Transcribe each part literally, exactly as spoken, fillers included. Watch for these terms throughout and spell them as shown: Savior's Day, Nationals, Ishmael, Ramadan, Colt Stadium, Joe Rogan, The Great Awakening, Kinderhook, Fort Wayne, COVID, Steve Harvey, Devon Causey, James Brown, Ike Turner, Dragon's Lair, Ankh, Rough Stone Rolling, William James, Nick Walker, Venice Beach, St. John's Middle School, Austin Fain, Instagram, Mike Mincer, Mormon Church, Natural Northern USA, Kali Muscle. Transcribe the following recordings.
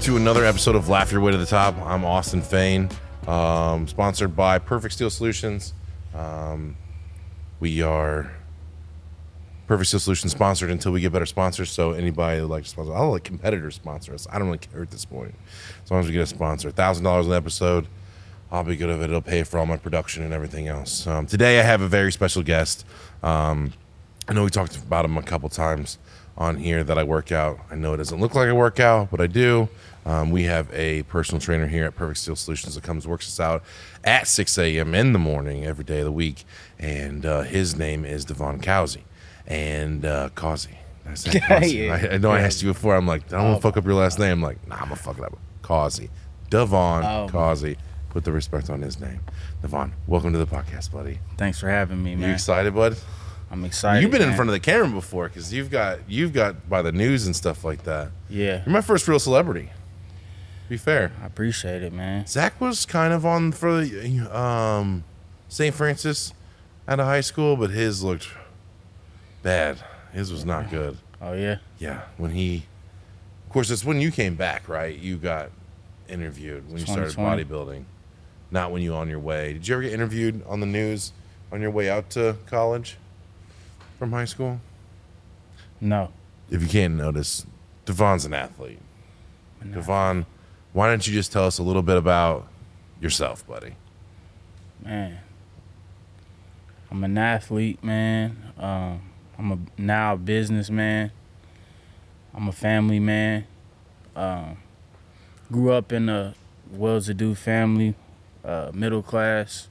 to another episode of Laugh Your Way to the Top. I'm Austin Fain, um, sponsored by Perfect Steel Solutions. Um, we are Perfect Steel Solutions sponsored until we get better sponsors. So anybody who would like to sponsor, I'll let competitors sponsor us. I don't really care at this point. As long as we get a sponsor, one thousand dollars an episode, I'll be good of it. It'll pay for all my production and everything else. Um, today I have a very special guest. Um, I know we talked about him a couple times on here that I work out. I know it doesn't look like I work out, but I do. Um, we have a personal trainer here at Perfect Steel Solutions that comes, works us out at six a.m. in the morning every day of the week. And uh, his name is Devon Causey. And uh, Causey. That's it. Causey. Yeah, yeah. I, I know I asked you before. I'm like, I don't oh, want to fuck up your last name. I'm like, nah, I'm going to fuck it up. Causey. Devon oh. Causey. Put the respect on his name. Devon, welcome to the podcast, buddy. Thanks for having me, man. You excited, bud? I'm excited. You've been man. in front of the camera before because you've got you've got by the news and stuff like that. Yeah. You're my first real celebrity. Be fair. I appreciate it, man. Zach was kind of on for um, Saint Francis out of high school, but his looked bad. His was not good. Oh, yeah? Yeah. When he, of course, it's when you came back, right? You got interviewed when you started bodybuilding, not when you were on your way. Did you ever get interviewed on the news on your way out to college? From high school? No. If you can't notice, Devon's an athlete. No. Devon, why don't you just tell us a little bit about yourself, buddy? Man, I'm an athlete, man. Um, I'm a now a businessman. I'm a family man. Um, grew up in a well-to-do family, uh, middle class.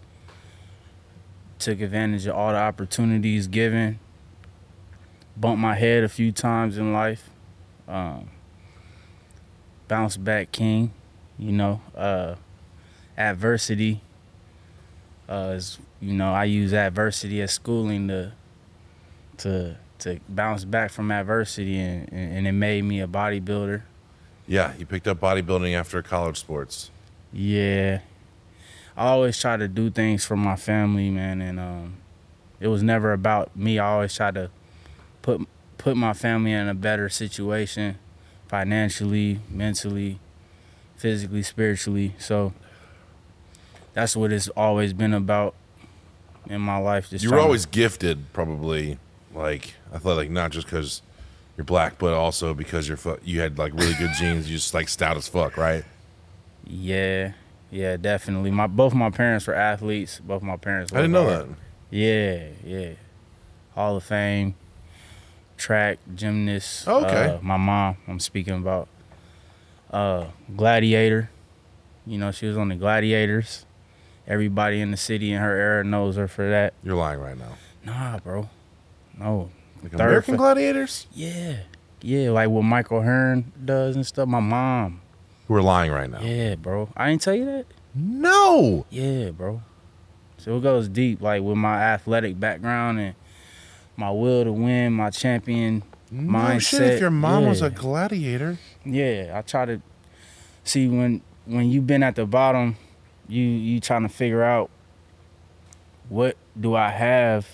Took advantage of all the opportunities given. Bumped my head a few times in life, um, bounced back king, you know, uh, adversity. Uh, is, you know, I use adversity as schooling to to to bounce back from adversity, and, and it made me a bodybuilder. Yeah, you picked up bodybuilding after college sports. Yeah. I always try to do things for my family, man, and um, it was never about me. I always try to Put put my family in a better situation, financially, mentally, physically, spiritually. So that's what it's always been about in my life. Just you were always to- gifted, probably, like athletic, not just because you're black, but also because you're fu- you had like really good genes. You just like stout as fuck, right? Yeah, yeah, definitely. My both my parents were athletes. Both my parents. Were I didn't know that. Yeah, yeah. Hall of Fame. Track gymnast. Okay. Uh, my mom, I'm speaking about uh, gladiator. You know, she was on the Gladiators. Everybody in the city in her era knows her for that. You're lying right now. Nah, bro. No. Like American fa- Gladiators? Yeah, yeah, like what Michael Hearn does and stuff. My mom. We're lying right now. Yeah, bro. I didn't tell you that. No. Yeah, bro. So it goes deep, like with my athletic background and my will to win, my champion no mindset. Shit, if your mom yeah. was a gladiator. Yeah, I try to see when when you've been at the bottom, you you trying to figure out what do I have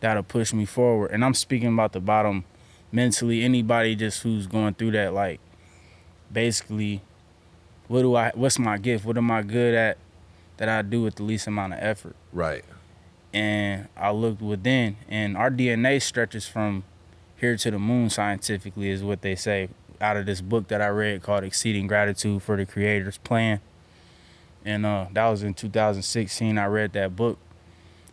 that'll push me forward. And I'm speaking about the bottom mentally. Anybody just who's going through that, like basically, what do I? What's my gift? What am I good at that I do with the least amount of effort? Right. And I looked within, and our D N A stretches from here to the moon scientifically is what they say out of this book that I read called Exceeding Gratitude for the Creator's Plan. And uh, that was in two thousand sixteen. I read that book.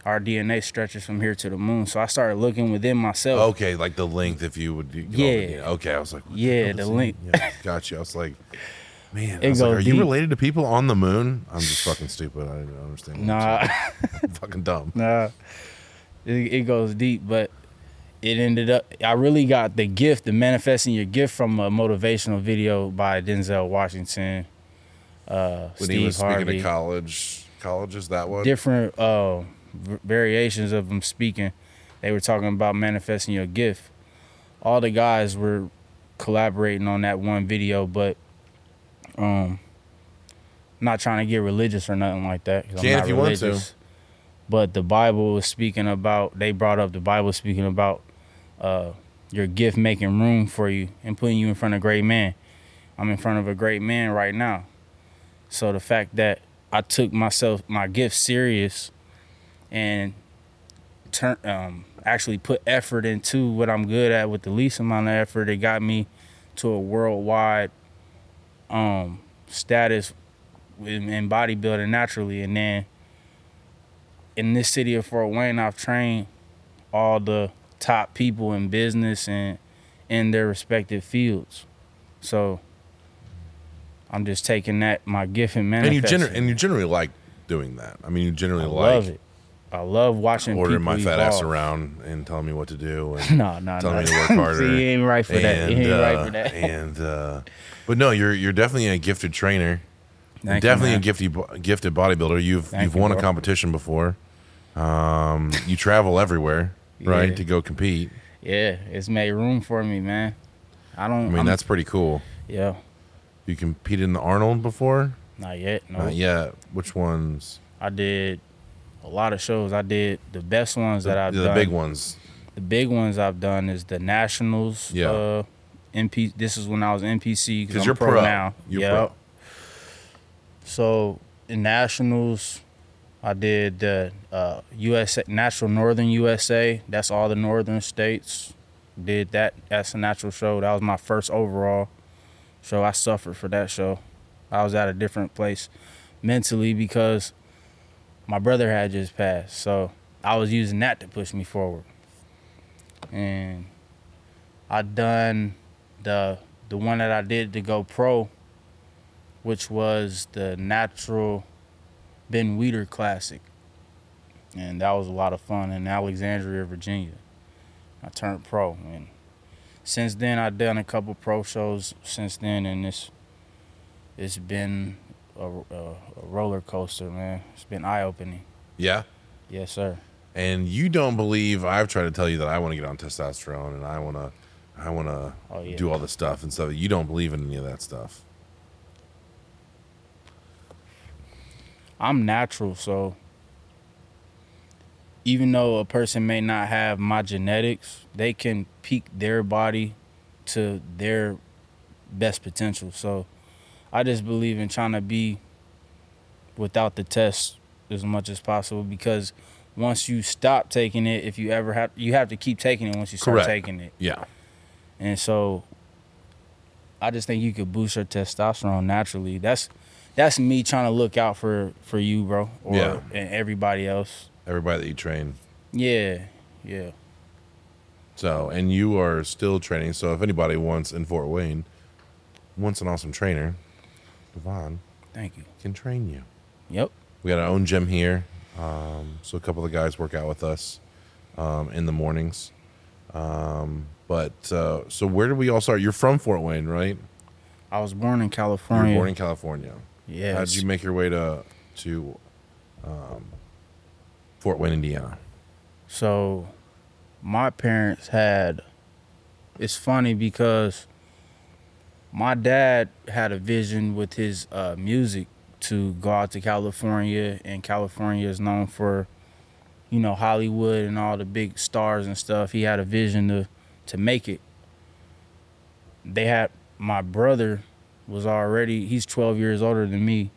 Our D N A stretches from here to the moon. So I started looking within myself. Okay, like the length if you would. You know, yeah. Okay, I was like. Yeah, the length. Yeah, gotcha. I was like. Man, I was like, are deep. You related to people on the moon? I'm just fucking stupid. I don't understand. What nah. I'm fucking dumb. Nah. It, it goes deep, but it ended up, I really got the gift, the manifesting your gift from a motivational video by Denzel Washington, uh, Steve Harvey. When he was speaking to college, colleges, that one? Different uh, variations of him speaking. They were talking about manifesting your gift. All the guys were collaborating on that one video, but Um, I'm not trying to get religious or nothing like that. Can if you religious. want to. But the Bible was speaking about, they brought up the Bible speaking about uh, your gift making room for you and putting you in front of great men. I'm in front of a great man right now. So the fact that I took myself, my gift serious and turn, um, actually put effort into what I'm good at with the least amount of effort, it got me to a worldwide um, status in, in bodybuilding naturally. And then in this city of Fort Wayne, I've trained all the top people in business and in their respective fields. So I'm just taking that, my gift, and manifesting. And you, gener- and you generally like doing that. I mean, you generally I like... I love it. I love watching ordering people ordering my fat evolve. Ass around and telling me what to do. And no, no, telling no. me to work harder. See, he ain't right for and, that. He ain't uh, right for that. and, uh, but no, you're you're definitely a gifted trainer. Thank definitely you, a gifted gifted bodybuilder. You've Thank you've you, won bro. a competition before. Um, you travel everywhere, right, yeah. to go compete. Yeah, it's made room for me, man. I don't. I mean, I'm, that's pretty cool. Yeah. You competed in the Arnold before? Not yet. No. Not yet. Which ones? I did a lot of shows. I did the best ones the, that I've the done. The big ones. The big ones I've done is the Nationals. Yeah. Uh, N P. This is when I was N P C because I'm pro, pro now. You're yep. pro. So in Nationals, I did the uh, U S A, Natural Northern U S A. That's all the northern states. Did that. That's a natural show. That was my first overall show. I suffered for that show. I was at a different place mentally because my brother had just passed. So I was using that to push me forward. And I done the the one that I did to go pro, which was the Natural Ben Weider Classic. And that was a lot of fun in Alexandria, Virginia. I turned pro, and since then I've done a couple pro shows since then, and it's it's been a, a, a roller coaster, man. It's been eye-opening. Yeah? Yes, sir. And you don't believe I've tried to tell you that I want to get on testosterone and I want to I want to oh, yeah. do all this stuff, and so you don't believe in any of that stuff. I'm natural, so even though a person may not have my genetics, they can peak their body to their best potential. So I just believe in trying to be without the test as much as possible, because once you stop taking it, if you ever have, you have to keep taking it once you start Correct. taking it. Yeah. And so I just think you could boost your testosterone naturally. That's that's me trying to look out for, for you, bro, or yeah. and everybody else. Everybody that you train. Yeah, yeah. So, and you are still training. So if anybody wants in Fort Wayne, wants an awesome trainer, Devon. Thank you. Can train you. Yep. We got our own gym here. Um, so a couple of the guys work out with us um, in the mornings. Um, but uh, so where did we all start? You're from Fort Wayne, right? I was born in California. You were born in California. Yeah. How did you make your way to to um, Fort Wayne, Indiana? So my parents had, it's funny because my dad had a vision with his uh, music to go out to California, and California is known for, you know, Hollywood and all the big stars and stuff. He had a vision to, to make it. They had, my brother was already, he's twelve years older than me.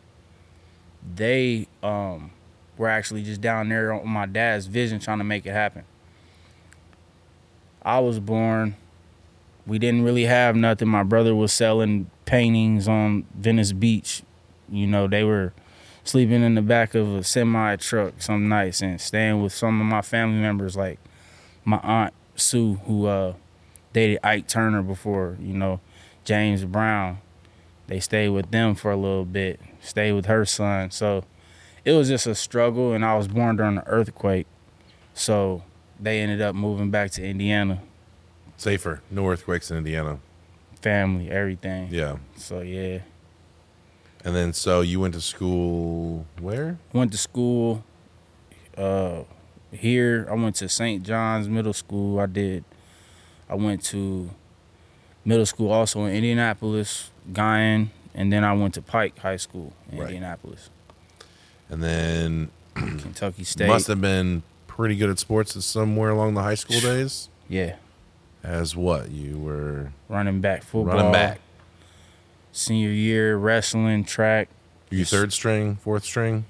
They, um, We're actually just down there on my dad's vision trying to make it happen. I was born. We didn't really have nothing. My brother was selling paintings on Venice Beach. You know, they were sleeping in the back of a semi-truck some nights and staying with some of my family members, like my aunt Sue, who uh, dated Ike Turner before, you know, James Brown. They stayed with them for a little bit, stayed with her son. So it was just a struggle, and I was born during an earthquake. So they ended up moving back to Indiana. Safer. No earthquakes in Indiana. Family, everything. Yeah. So, yeah. And then, so you went to school where? Went to school uh, here. I went to Saint John's Middle School. I did. I went to middle school also in Indianapolis, Guyon, and then I went to Pike High School in right. Indianapolis. And then Kentucky State. Must have been pretty good at sports somewhere along the high school days. Yeah. As what? You were running back football. Running back. senior year, wrestling, track. You third string, fourth string?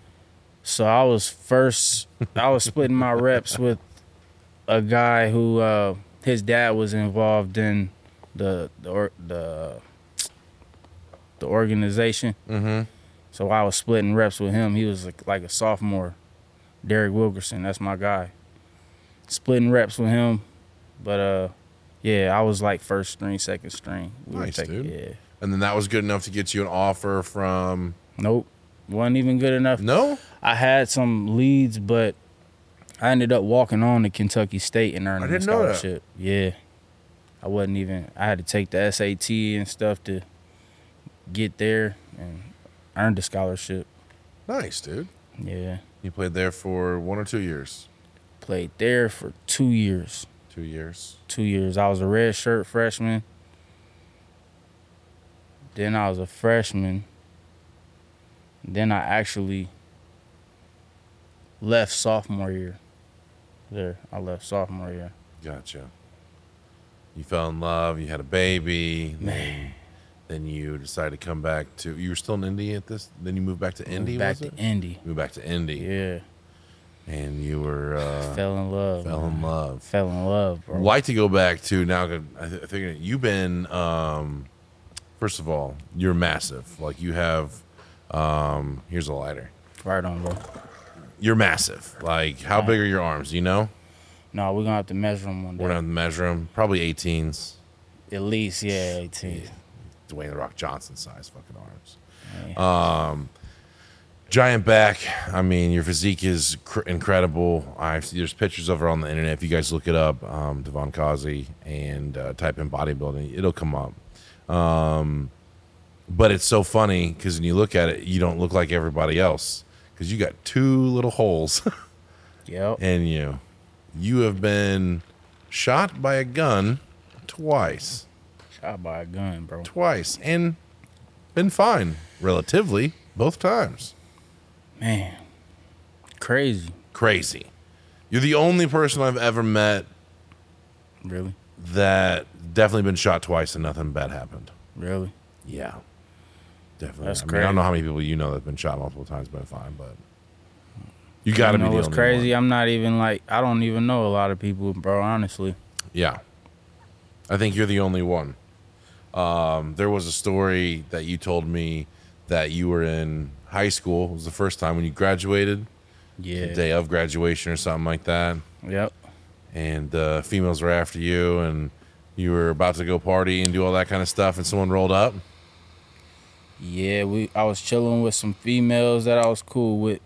So I was first, I was splitting my reps with a guy who, uh, his dad was involved in the the or, the, the organization. Mm-hmm. So I was splitting reps with him. He was like, like a sophomore, Derek Wilkerson. That's my guy. Splitting reps with him. But, uh, yeah, I was like first string, second string. We nice, take, dude. Yeah. And then that was good enough to get you an offer from? Nope. Wasn't even good enough. No? I had some leads, but I ended up walking on to Kentucky State and earning a scholarship. I didn't know that. Yeah. I wasn't even, I had to take the S A T and stuff to get there and earned a scholarship. Nice, dude. Yeah. You played there for one or two years? Played there for two years. Two years? Two years. I was a redshirt freshman. Then I was a freshman. Then I actually left sophomore year. There, I left sophomore year. Gotcha. You fell in love. You had a baby. Man. Then you decided to come back to. You were still in Indy at this. Then you moved back to Indy. Back was to it? Indy. Moved back to Indy. Yeah. And you were uh, fell in love. Fell man. in love. Fell in love. Bro. Like to go back to now. I think you've been. Um, first of all, you're massive. Like you have. Um, here's a lighter. Right on, bro. You're massive. Like, how big are your arms? Do you know? No, we're going to have to measure them one day. We're going to have to measure them. Probably eighteens. At least, yeah, eighteens. Yeah. Dwayne The Rock Johnson size fucking arms. Yeah. Um, giant back. I mean, your physique is cr- incredible. I've, there's pictures of her on the internet. If you guys look it up, um, Devon Causey, and uh, type in bodybuilding, it'll come up. Um, but it's so funny because when you look at it, you don't look like everybody else. Because you got two little holes yep. in you. You have been shot by a gun twice. Shot by a gun, bro. Twice. And been fine, relatively, both times. Man. Crazy. Crazy. You're the only person I've ever met. Really? That definitely been shot twice and nothing bad happened. Really? Yeah. Definitely. That's I, mean, crazy. I don't know how many people you know that have been shot multiple times, been fine, but you got to be. You know what's crazy? I'm not even like, I don't even know a lot of people, bro, honestly. Yeah. I think you're the only one. Um, there was a story that you told me that you were in high school. It was the first time when you graduated. Yeah. The day of graduation or something like that. Yep. And uh, females were after you, and you were about to go party and do all that kind of stuff, and someone rolled up. Yeah, we. I was chilling with some females that I was cool with,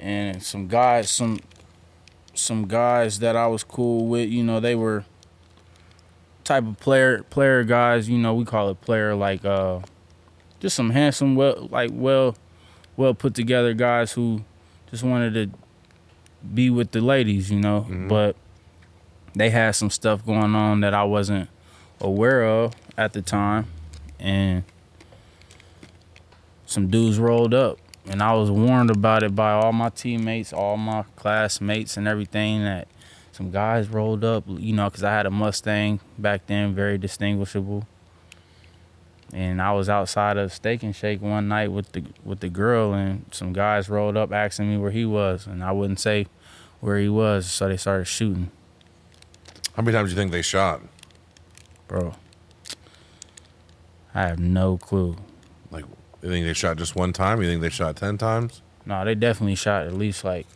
and some guys, some some guys that I was cool with. You know, they were type of player player guys. You know, we call it player, like uh, just some handsome, well, like well, well put together guys who just wanted to be with the ladies. You know, mm-hmm. But they had some stuff going on that I wasn't aware of at the time. And some dudes rolled up, and I was warned about it by all my teammates, all my classmates and everything, that some guys rolled up, you know, because I had a Mustang back then, very distinguishable. And I was outside of Steak and Shake one night with the with the girl, and some guys rolled up asking me where he was, and I wouldn't say where he was, so they started shooting. How many times do you think they shot? Bro, I have no clue. Like, you think they shot just one time? You think they shot ten times? No, they definitely shot at least, like,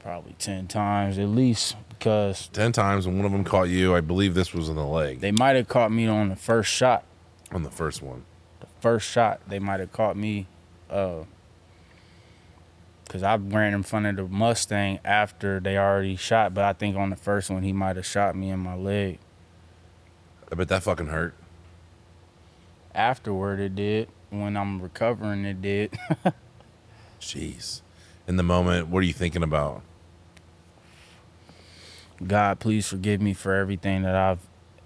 probably ten times at least, because... Ten times, and one of them caught you. I believe this was in the leg. They might have caught me on the first shot. On the first one. The first shot, they might have caught me, uh... because I ran in front of the Mustang after they already shot, but I think on the first one, he might have shot me in my leg. I bet that fucking hurt. Afterward, it did. When I'm recovering, it did. Jeez. In the moment, what are you thinking about? God, please forgive me for everything that I've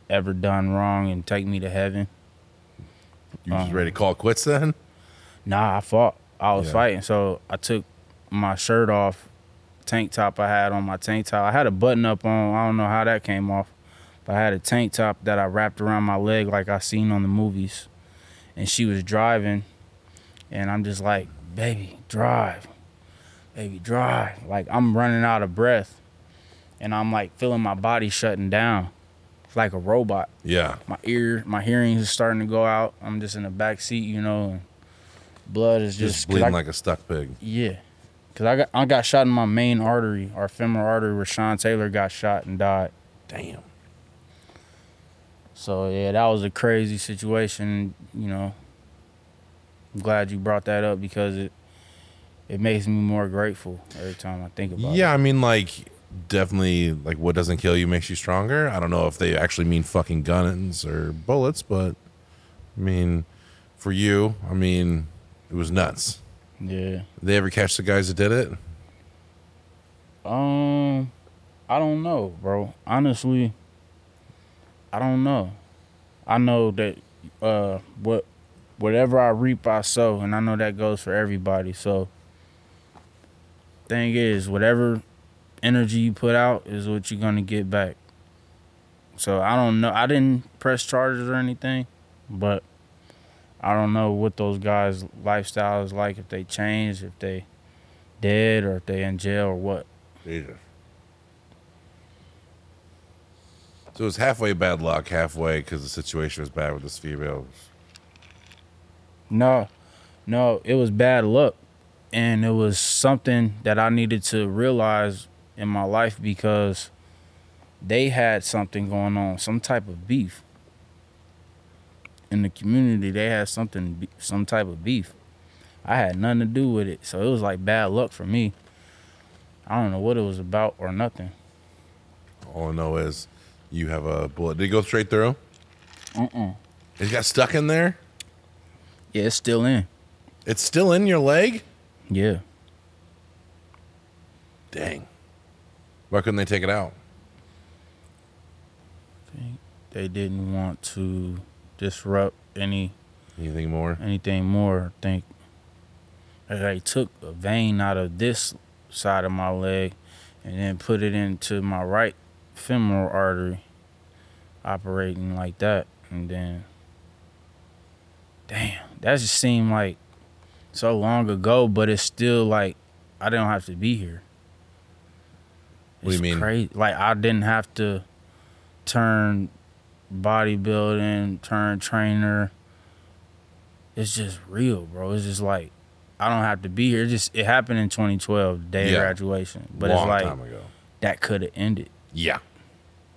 ever done wrong and take me to heaven. You um, just ready to call quits then? Nah, I fought. I was yeah. fighting. So I took my shirt off, tank top I had on my tank top. I had a button up on. I don't know how that came off. But I had a tank top that I wrapped around my leg like I seen on the movies. And she was driving, and I'm just like, baby, drive. Baby, drive. Like, I'm running out of breath. And I'm like feeling my body shutting down like a robot. Yeah. My ear, my hearing is starting to go out. I'm just in the back seat, you know, and blood is just, just bleeding I, like a stuck pig. Yeah. Because I got, I got shot in my main artery, our femoral artery, where Sean Taylor got shot and died. Damn. So, yeah, that was a crazy situation, you know. I'm glad you brought that up because it it makes me more grateful every time I think about yeah, it. Yeah, I mean, like, definitely, like, what doesn't kill you makes you stronger. I don't know if they actually mean fucking guns or bullets, but, I mean, for you, I mean, it was nuts. Yeah. Did they ever catch the guys that did it? Um, I don't know, bro. Honestly, I don't know. I know that uh, what whatever I reap, I sow, and I know that goes for everybody. So, thing is, whatever energy you put out is what you're gonna get back. So I don't know. I didn't press charges or anything, but I don't know what those guys' lifestyle is like, if they changed, if they dead, or if they in jail, or what. Jesus. So it was halfway bad luck, halfway because the situation was bad with this female. No, no, it was bad luck. And it was something that I needed to realize in my life because they had something going on, some type of beef. In the community, they had something, some type of beef. I had nothing to do with it. So it was like bad luck for me. I don't know what it was about or nothing. All I know is you have a bullet. Did it go straight through? Uh-uh. It got stuck in there? Yeah, it's still in. It's still in your leg? Yeah. Dang. Why couldn't they take it out? I think they didn't want to disrupt any anything more. Anything more. I think they took a vein out of this side of my leg and then put it into my right femoral artery, operating like that. And then, damn, that just seemed like so long ago, but it's still like I don't have to be here. It's what do you mean? Crazy. Like I didn't have to turn bodybuilding, turn trainer. It's just real, bro. It's just like I don't have to be here. It just it happened in twenty twelve, the day yeah. of graduation, but long it's like time ago. That could have ended. Yeah,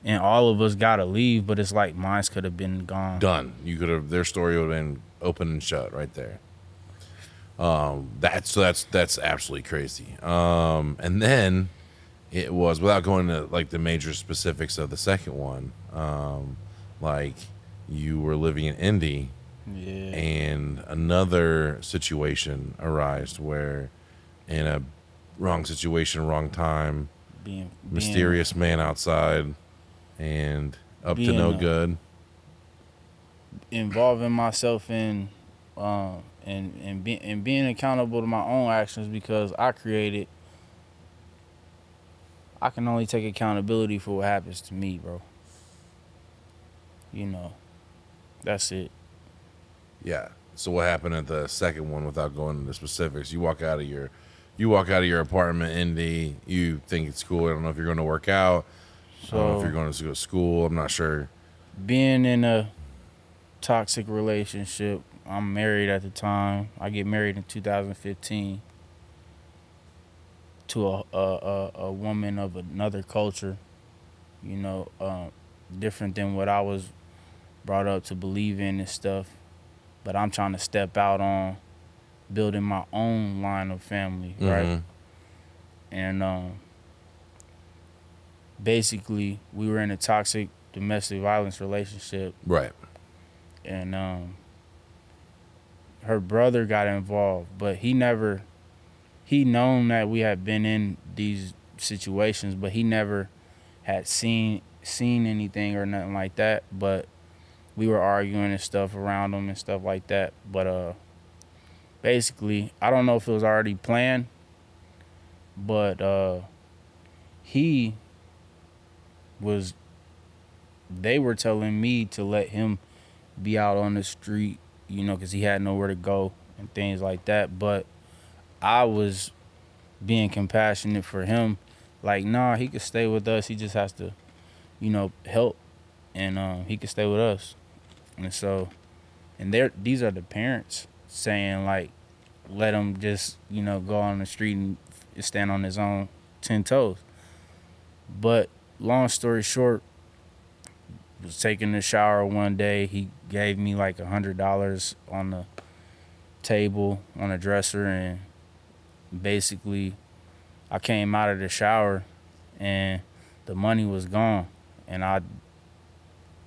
and all of us gotta leave, but it's like mine could have been gone. Done. You could have their story would have been open and shut right there. Um, that's that's that's absolutely crazy. Um, and then it was without going to like the major specifics of the second one. Um, like you were living in Indy, yeah. and another situation arose where, in a wrong situation, wrong time, being, mysterious being, man outside, and up to no a, good. Involving myself in. Um, And and, be, and being accountable to my own actions because I created. I can only take accountability for what happens to me, bro. You know, that's it. Yeah. So what happened at the second one? Without going into specifics, you walk out of your, you walk out of your apartment, Indy. You think it's cool. I don't know if you're going to work out. So I don't know if you're going to go to school. I'm not sure. Being in a toxic relationship. I'm married at the time. I get married in two thousand fifteen to a a, a, a woman of another culture, you know, uh, different than what I was brought up to believe in and stuff. But I'm trying to step out on building my own line of family, mm-hmm. right? And um, basically, we were in a toxic domestic violence relationship. Right. And um her brother got involved, but he never, he known that we had been in these situations, but he never had seen seen anything or nothing like that. But we were arguing and stuff around him and stuff like that. But uh, basically, I don't know if it was already planned, but uh, he was they were telling me to let him be out on the street, you know, because he had nowhere to go and things like that. But I was being compassionate for him. Like, nah, he could stay with us. He just has to, you know, help. And um, he could stay with us. And so, and they're, these are the parents saying, like, let him just, you know, go on the street and stand on his own ten toes. But long story short, was taking a shower one day. He gave me like one hundred dollars on the table, on the dresser. And basically, I came out of the shower and the money was gone. And I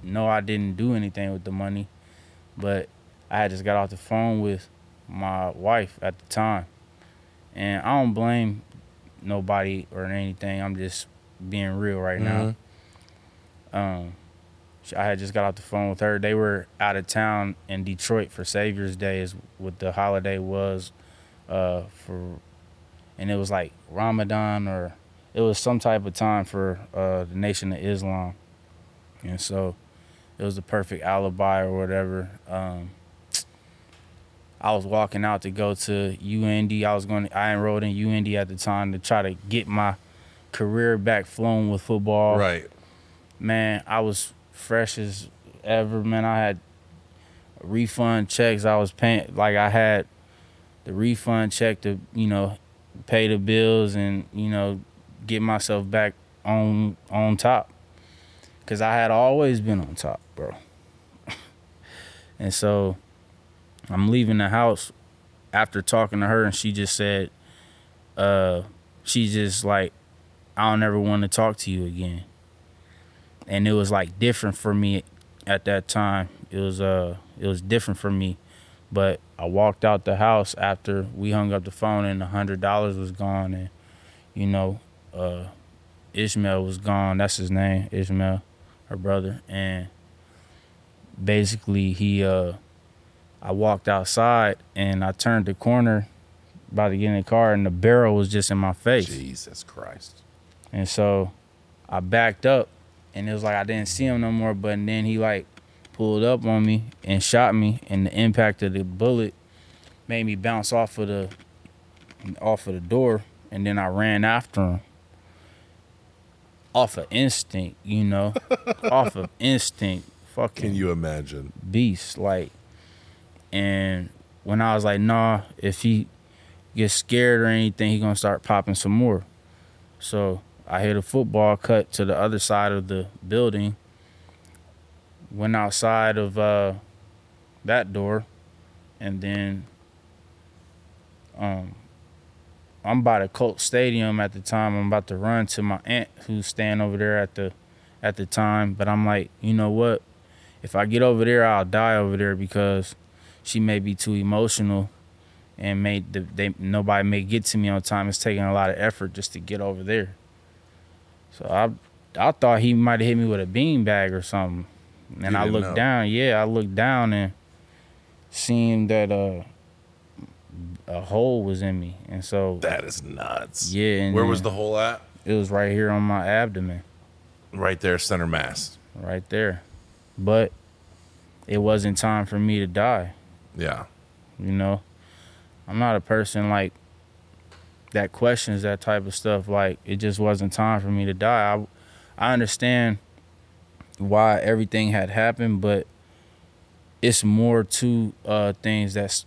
know I didn't do anything with the money, but I had just got off the phone with my wife at the time. And I don't blame nobody or anything. I'm just being real right mm-hmm. now. Um, I had just got off the phone with her. They were out of town in Detroit for Savior's Day, is what the holiday was, uh, for, and it was like Ramadan, or it was some type of time for uh, the Nation of Islam. And so it was the perfect alibi or whatever. Um, I was walking out to go to U N D. I was going to, I enrolled in U N D at the time to try to get my career back flowing with football. Right. Man, I was fresh as ever, man. I had refund checks. I was paying, like, I had the refund check to, you know, pay the bills and, you know, get myself back on on top. Because I had always been on top, bro. And so I'm leaving the house after talking to her, and she just said, uh, she's just like, I don't ever want to talk to you again. And it was like different for me at that time. It was uh, it was different for me. But I walked out the house after we hung up the phone, and one hundred dollars was gone, and, you know, uh, Ishmael was gone. That's his name, Ishmael, her brother. And basically he, uh, I walked outside, and I turned the corner about to get in the car, and the barrel was just in my face. Jesus Christ. And so I backed up, and it was like I didn't see him no more, but then he like pulled up on me and shot me, and the impact of the bullet made me bounce off of the off of the door, and then I ran after him. Off of instinct, you know. Off of instinct. Fucking. Can you imagine? Beast, like. And when I was like, nah, if he gets scared or anything, he gonna start popping some more. So I hit a football cut to the other side of the building, went outside of uh, that door, and then um, I'm by the Colt Stadium at the time. I'm about to run to my aunt who's staying over there at the at the time. But I'm like, you know what? If I get over there, I'll die over there, because she may be too emotional and may the, they, nobody may get to me on time. It's taking a lot of effort just to get over there. So I I thought he might have hit me with a beanbag or something. And you I looked know. down. Yeah, I looked down and seen that uh, a hole was in me. And so that is nuts. Yeah. And where was the hole at? It was right here on my abdomen. Right there, center mass. Right there. But it wasn't time for me to die. Yeah. You know, I'm not a person like that questions that type of stuff. Like, it just wasn't time for me to die. I, I understand why everything had happened, but it's more to uh, things that's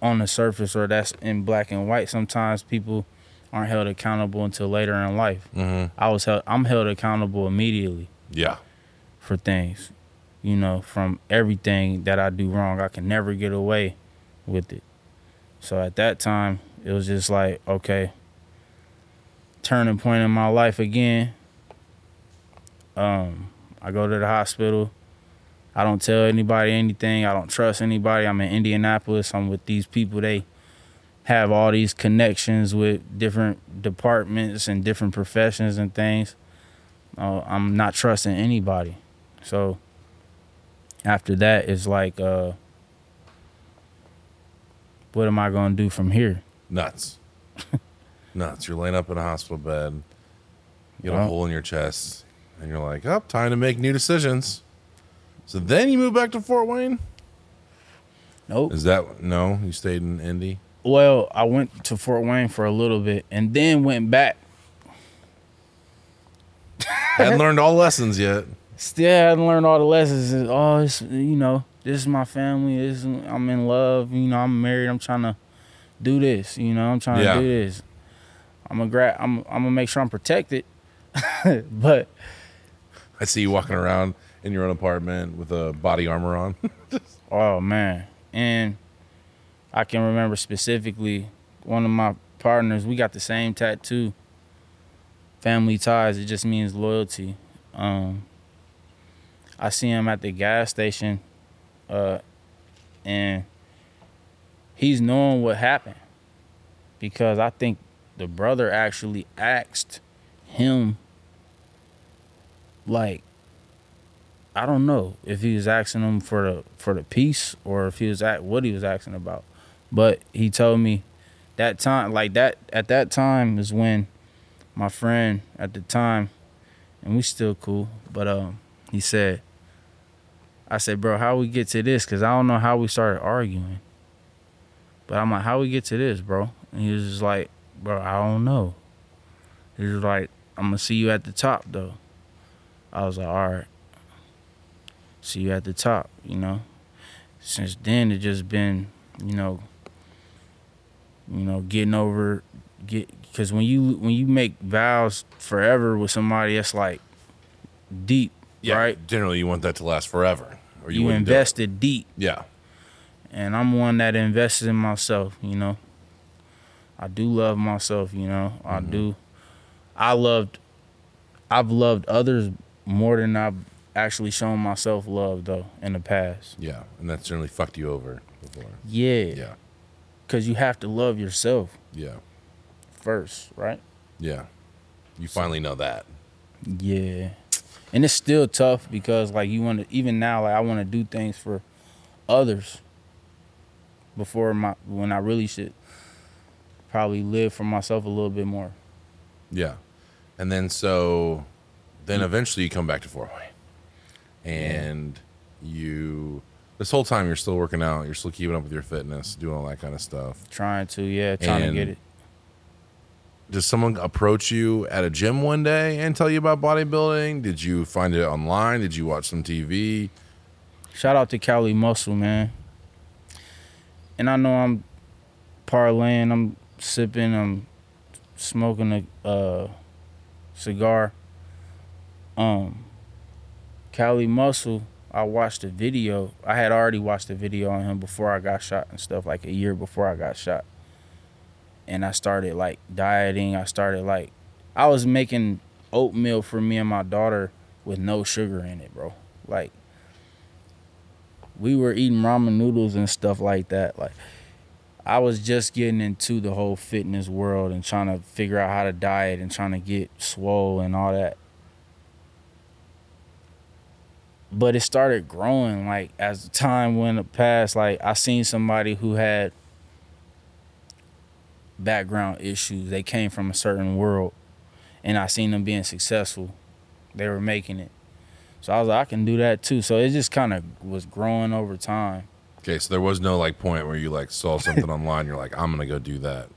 on the surface or that's in black and white. Sometimes people aren't held accountable until later in life. Mm-hmm. I was held, I'm held accountable immediately. Yeah, for things, you know, from everything that I do wrong. I can never get away with it. So at that time, it was just like, okay, turning point in my life again. Um, I go to the hospital. I don't tell anybody anything. I don't trust anybody. I'm in Indianapolis. I'm with these people. They have all these connections with different departments and different professions and things. Uh, I'm not trusting anybody. So after that, it's like, uh, what am I going to do from here? Nuts. Nuts. You're laying up in a hospital bed. You got well, a hole in your chest. and you're like, oh, time to make new decisions. So then you moved back to Fort Wayne? Nope. Is that, no, you stayed in Indy? Well, I went to Fort Wayne for a little bit and then went back. Hadn't learned all the lessons yet. Still hadn't learned all the lessons. Oh, it's, you know, this is my family. This is, I'm in love. You know, I'm married. I'm trying to do this. You know, I'm trying yeah. to do this. I'm a gra- I'm, I'm gonna make sure I'm protected. But I see you walking around in your own apartment with a body armor on. Oh man! And I can remember specifically one of my partners. We got the same tattoo. Family ties. It just means loyalty. Um, I see him at the gas station, uh, and he's knowing what happened because I think the brother actually asked him, like, I don't know if he was asking him for the for the peace or if he was at what he was asking about, but he told me that time, like that at that time is when my friend at the time, and we still cool, but um, he said, I said, bro, how we get to this? Cause I don't know how we started arguing, but I'm like, how we get to this, bro? And he was just like, bro, I don't know. He was like, I'm gonna see you at the top though. I was like, all right, see you at the top, you know? Since then, it just been, you know, you know, getting over, get, cause when you, when you make vows forever with somebody, that's like deep, yeah, right? Generally you want that to last forever. Or you, you invested deep. Yeah. And I'm one that invested in myself, you know? I do love myself, you know. I mm-hmm. do. I loved, I've loved others more than I've actually shown myself love, though, in the past. Yeah, and that's certainly fucked you over before. Yeah. Yeah. Because you have to love yourself. Yeah. First, right? Yeah. You finally know that. Yeah. And it's still tough because, like, you want to, even now, like, I want to do things for others before my, when I really should probably live for myself a little bit more. Yeah. And then so then eventually you come back to Fort Wayne. And yeah. you this whole time you're still working out, you're still keeping up with your fitness, doing all that kind of stuff. Trying to, yeah, trying and to get it. Does someone approach you at a gym one day and tell you about bodybuilding? Did you find it online? Did you watch some T V? Shout out to Kali Muscle, man. And I know I'm parlaying, I'm sipping, I'm smoking a uh, cigar. Um, Kali Muscle, I watched a video. I had already watched a video on him before I got shot and stuff, like a year before I got shot. And I started, like, dieting. I started, like, I was making oatmeal for me and my daughter with no sugar in it, bro. Like, we were eating ramen noodles and stuff like that, like. I was just getting into the whole fitness world and trying to figure out how to diet and trying to get swole and all that. But it started growing, like, as the time went past, like, I seen somebody who had background issues. They came from a certain world, and I seen them being successful. They were making it. So I was like, I can do that too. So it just kind of was growing over time. Okay, so there was no, like, point where you, like, saw something online, you're like, I'm gonna go do that.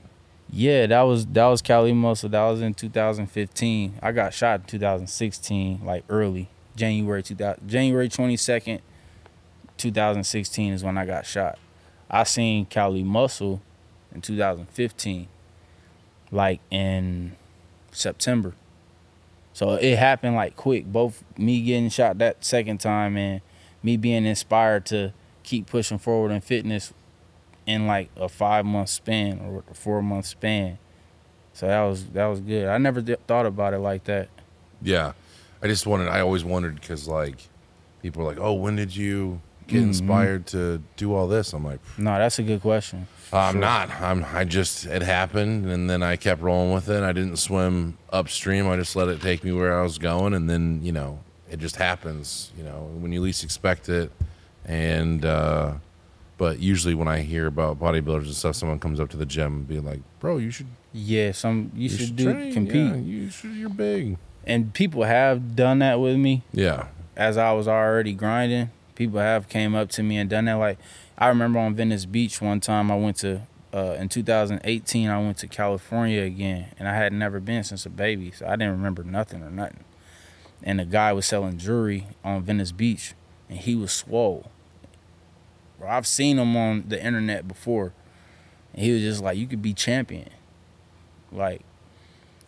Yeah, that was that was Kali Muscle. That was in two thousand fifteen. I got shot in two thousand sixteen, like, early January two thousand, January twenty-second, two thousand sixteen is when I got shot. I seen Kali Muscle in two thousand fifteen, like, in September. So it happened, like, quick. Both me getting shot that second time and me being inspired to keep pushing forward in fitness in like a five month span or a four month span. So that was that was good. I never th- thought about it like that. Yeah, I just wanted. I always wondered because, like, people were like, "Oh, when did you get mm-hmm. inspired to do all this?" I'm like, "No, that's a good question." I'm sure. not. I'm. I just it happened, and then I kept rolling with it. I didn't swim upstream. I just let it take me where I was going, and then, you know, it just happens. You know, when you least expect it. And, uh, but usually when I hear about bodybuilders and stuff, someone comes up to the gym and be like, bro, you should. Yeah, some, you, you should, should do train. compete. Yeah, you should, you're big. And people have done that with me. Yeah. As I was already grinding, people have came up to me and done that. Like, I remember on Venice Beach one time I went to, uh, in two thousand eighteen, I went to California again. And I had never been since a baby, so I didn't remember nothing or nothing. And a guy was selling jewelry on Venice Beach, and he was swole. Bro, I've seen him on the internet before. And he was just like, you could be champion. Like,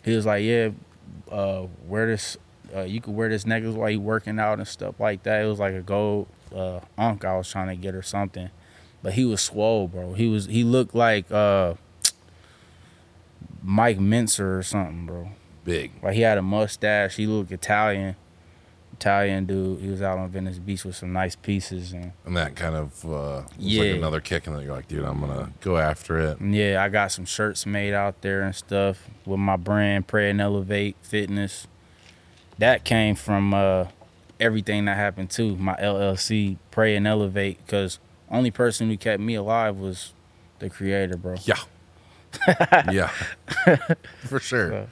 he was like, yeah, uh, wear this, uh, you could wear this necklace while you working out and stuff like that. It was like a gold uh, Ankh I was trying to get or something. But he was swole, bro. He was, he looked like uh, Mike Mincer or something, bro. Big. Like, he had a mustache. He looked Italian. Italian dude. He was out on Venice Beach with some nice pieces. And, and that kind of uh, was yeah. like another kick. And then you're like, dude, I'm going to go after it. Yeah, I got some shirts made out there and stuff with my brand, Pray and Elevate Fitness. That came from uh, everything that happened too. My L L C, Pray and Elevate, because only person who kept me alive was the creator, bro. Yeah. yeah. For sure. So.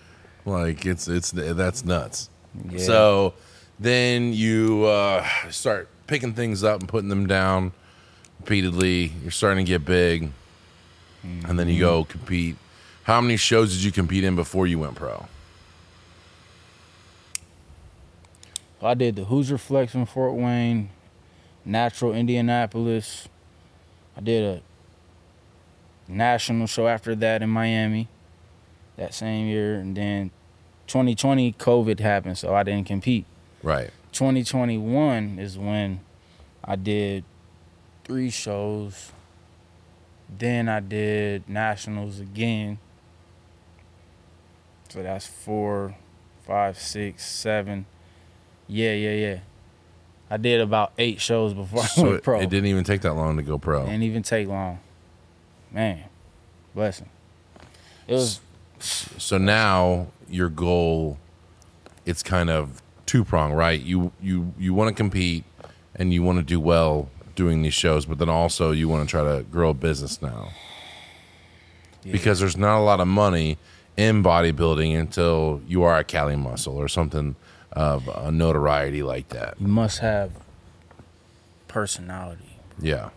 Like, it's it's that's nuts. Yeah. So then you uh, start picking things up and putting them down repeatedly. You're starting to get big. Mm-hmm. And then you go compete. How many shows did you compete in before you went pro? I did the Hoosier Flex in Fort Wayne, Natural Indianapolis. I did a national show after that in Miami that same year. And then twenty twenty, COVID happened, so I didn't compete. Right. twenty twenty-one is when I did three shows. Then I did nationals again. So that's four, five, six, seven. Yeah, yeah, yeah. I did about eight shows before so I went pro. It didn't even take that long to go pro. It didn't even take long. Man, blessing. It was... So now your goal, it's kind of two-pronged, right? You you, you want to compete and you want to do well doing these shows, but then also you want to try to grow a business now. Yeah. Because there's not a lot of money in bodybuilding until you are a Kali Muscle or something of a notoriety like that. You must have personality. Yeah.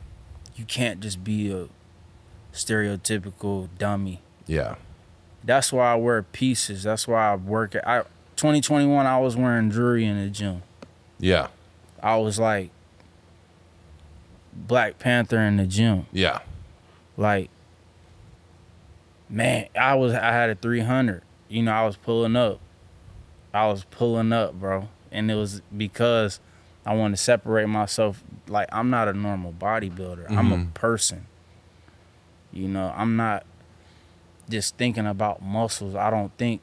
You can't just be a stereotypical dummy. Yeah. That's why I wear pieces. That's why I work. I twenty twenty-one, I was wearing jewelry in the gym. Yeah. I was like Black Panther in the gym. Yeah. Like, man, I was I had a three hundred. You know, I was pulling up. I was pulling up, bro. And it was because I wanted to separate myself. Like, I'm not a normal bodybuilder. Mm-hmm. I'm a person. You know, I'm not just thinking about muscles. I don't think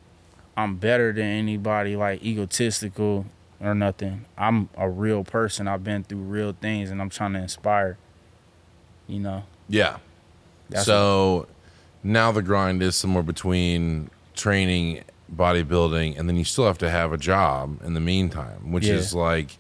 I'm better than anybody, like egotistical or nothing. I'm a real person. I've been through real things, and I'm trying to inspire, you know. Yeah. That's so what, now the grind is somewhere between training, bodybuilding, and then you still have to have a job in the meantime, which yeah. is like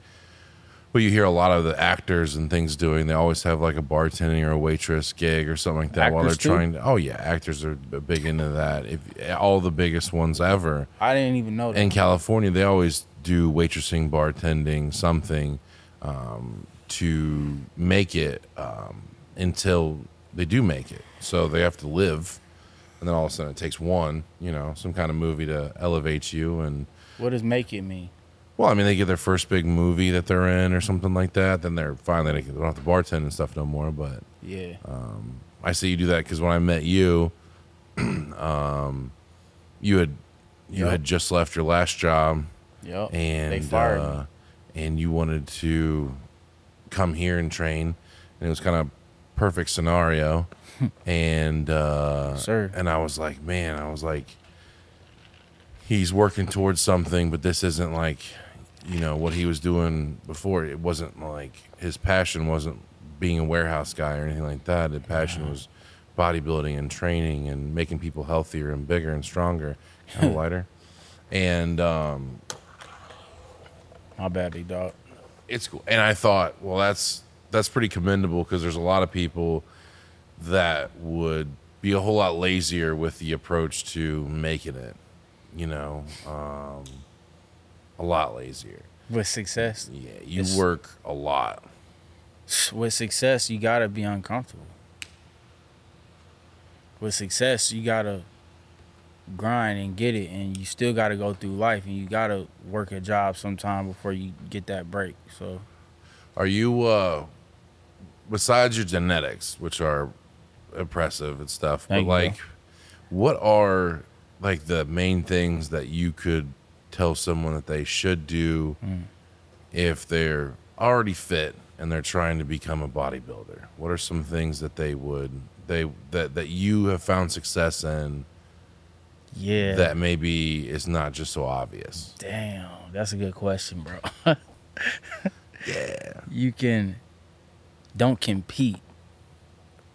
what you hear a lot of the actors and things doing. They always have like a bartending or a waitress gig or something like that actors while they're too? trying to. Oh yeah, actors are big into that. If all the biggest ones ever. I didn't even know that. In California, they always do waitressing, bartending, something um, to make it um, until they do make it. So they have to live, and then all of a sudden it takes one, you know, some kind of movie to elevate you. And what does make it mean? Well, I mean, they get their first big movie that they're in or something like that. Then they're finally, they don't have to bartend and stuff no more. But yeah, um, I see you do that because when I met you, um, you had you yep. had just left your last job, yep. and they fired uh, me. And you wanted to come here and train, and it was kind of perfect scenario. and uh, sure. and I was like, man, I was like, he's working towards something, but this isn't like, you know, what he was doing before. It wasn't like his passion wasn't being a warehouse guy or anything like that. His passion was bodybuilding and training and making people healthier and bigger and stronger and lighter. And um, my baddie dog. It's cool. And I thought, well, that's that's pretty commendable because there's a lot of people that would be a whole lot lazier with the approach to making it. You know, um, a lot lazier. With success? Yeah, you it's, work a lot. With success, you got to be uncomfortable. With success, you got to grind and get it, and you still got to go through life, and you got to work a job sometime before you get that break. So, are you, uh, besides your genetics, which are impressive and stuff, Thank but, like, you. what are, like, the main things that you could tell someone that they should do mm. if they're already fit and they're trying to become a bodybuilder? What are some things that they would they that that you have found success in? Yeah, that maybe is not just so obvious. Damn, that's a good question, bro. Yeah, you can don't compete.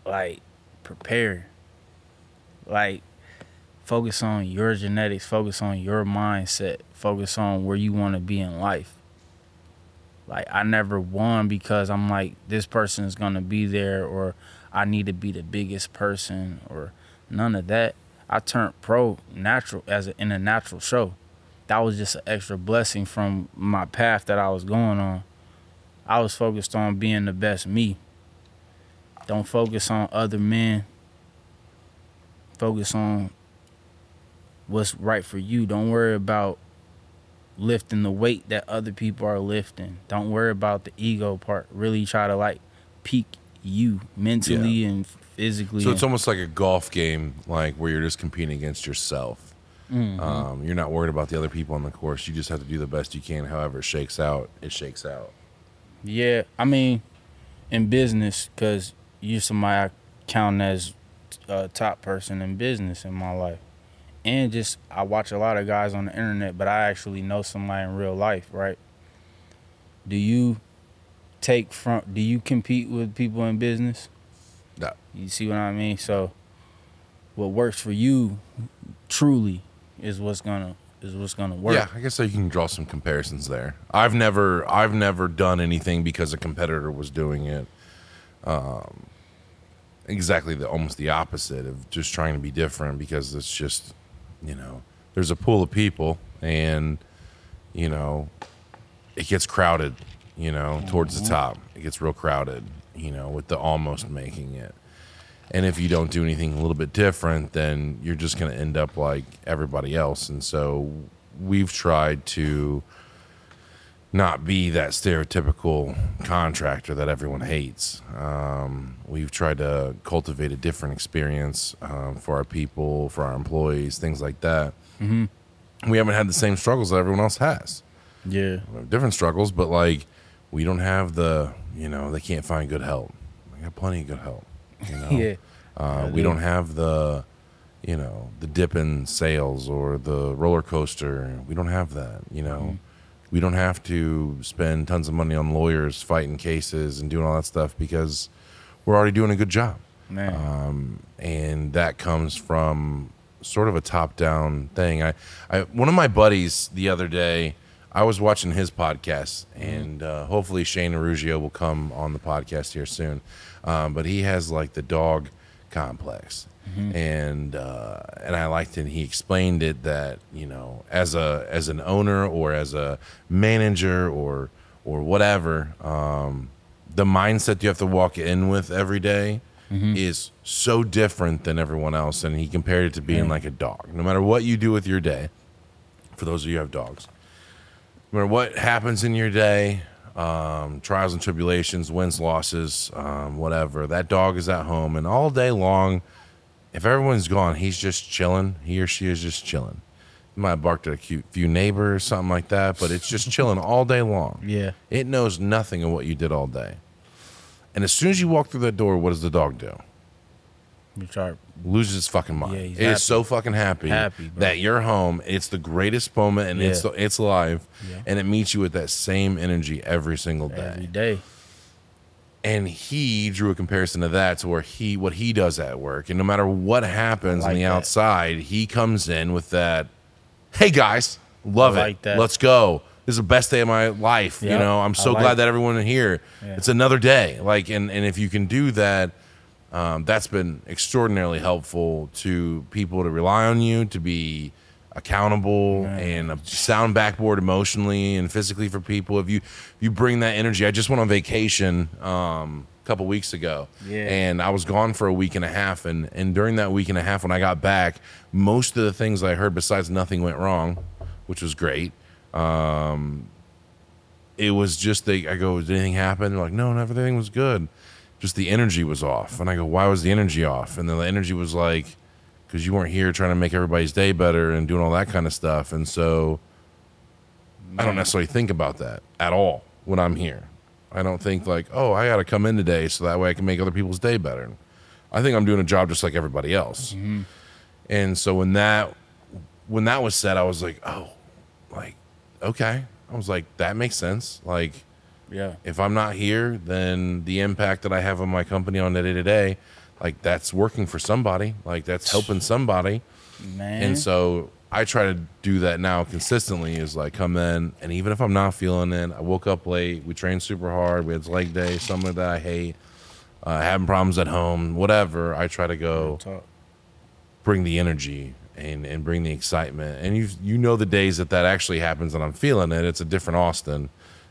Like, prepare. Like, focus on your genetics, focus on your mindset, focus on where you want to be in life. Like, I never won because I'm like, this person is going to be there, or I need to be the biggest person, or none of that. I turned pro natural as a, in a natural show. That was just an extra blessing from my path that I was going on. I was focused on being the best me. Don't focus on other men. Focus on what's right for you. Don't worry about lifting the weight that other people are lifting. Don't worry about the ego part. Really try to, like, peak you mentally yeah. and physically. So it's and- almost like a golf game, like, where you're just competing against yourself. Mm-hmm. Um, you're not worried about the other people on the course. You just have to do the best you can. However it shakes out, it shakes out. Yeah, I mean, in business, because you're somebody I count as a top person in business in my life. And just, I watch a lot of guys on the internet, but I actually know somebody in real life, right? Do you take from, do you compete with people in business? No. You see what I mean? So what works for you truly is what's gonna, is what's gonna work. Yeah, I guess so you can draw some comparisons there. I've never, I've never done anything because a competitor was doing it. Um, exactly the, almost the opposite of just trying to be different, because it's just, you know, there's a pool of people, and, you know, it gets crowded, you know, mm-hmm. towards the top. It gets real crowded, you know, with the almost making it. And if you don't do anything a little bit different, then you're just going to end up like everybody else. And so we've tried to not be that stereotypical contractor that everyone hates. Um, we've tried to cultivate a different experience um, for our people, for our employees, things like that. Mm-hmm. We haven't had the same struggles that everyone else has. Yeah. We have different struggles, but, like, we don't have the, you know, they can't find good help. We got plenty of good help, you know. Yeah. Uh, we don't have the, you know, the dip in sales or the roller coaster. We don't have that, you know. Mm-hmm. We don't have to spend tons of money on lawyers fighting cases and doing all that stuff, because we're already doing a good job. Um, and that comes from sort of a top-down thing. I, I, one of my buddies the other day, I was watching his podcast, and uh, hopefully Shane Arugio will come on the podcast here soon. Um, but he has, like, the dog complex. Mm-hmm. And uh, and I liked it. And he explained it that, you know, as a as an owner or as a manager or or whatever, um, the mindset you have to walk in with every day mm-hmm. is so different than everyone else. And he compared it to being mm-hmm. like a dog. No matter what you do with your day, for those of you who have dogs, no matter what happens in your day, um, trials and tribulations, wins, losses, um, whatever, that dog is at home, and all day long, if everyone's gone, he's just chilling. He or she is just chilling. You might have barked at a cute few neighbors, something like that, but it's just chilling all day long. Yeah. It knows nothing of what you did all day. And as soon as you walk through that door, what does the dog do? You try. Loses his fucking mind. Yeah, he's it happy. is so fucking happy, happy that you're home. It's the greatest moment, and yeah. it's, it's live, yeah. and it meets you with that same energy every single day. Every day. And he drew a comparison to that, to where he, what he does at work. And no matter what happens like on the that. outside, he comes in with that, hey, guys, love like it. That. Let's go. This is the best day of my life. Yep. You know, I'm so like glad that, that everyone is here. Yeah. It's another day. Like, and, and if you can do that, um, that's been extraordinarily helpful to people to rely on you, to be accountable nice. and a sound backboard emotionally and physically for people. If you if you bring that energy, I just went on vacation um, a couple weeks ago, yeah. and I was gone for a week and a half. And, and during that week and a half, when I got back, most of the things I heard besides nothing went wrong, which was great. Um, it was just, they, I go, did anything happen? They're like, no, no, everything was good. Just the energy was off. And I go, why was the energy off? And then the energy was like, because you weren't here trying to make everybody's day better and doing all that kind of stuff. And so I don't necessarily think about that at all when I'm here. I don't think like, oh, I got to come in today so that way I can make other people's day better. I think I'm doing a job just like everybody else. Mm-hmm. And so when that, when that was said, I was like, oh, like, okay. I was like, that makes sense. Like, yeah. If I'm not here, then the impact that I have on my company on the day to day, like that's working for somebody, like that's helping somebody. Man. And so I try to do that now consistently is like come in. And even if I'm not feeling it, I woke up late, we trained super hard, we had leg day, something that I hate, uh, having problems at home, whatever. I try to go bring the energy and, and bring the excitement. And you you know the days that that actually happens and I'm feeling it, it's a different Austin.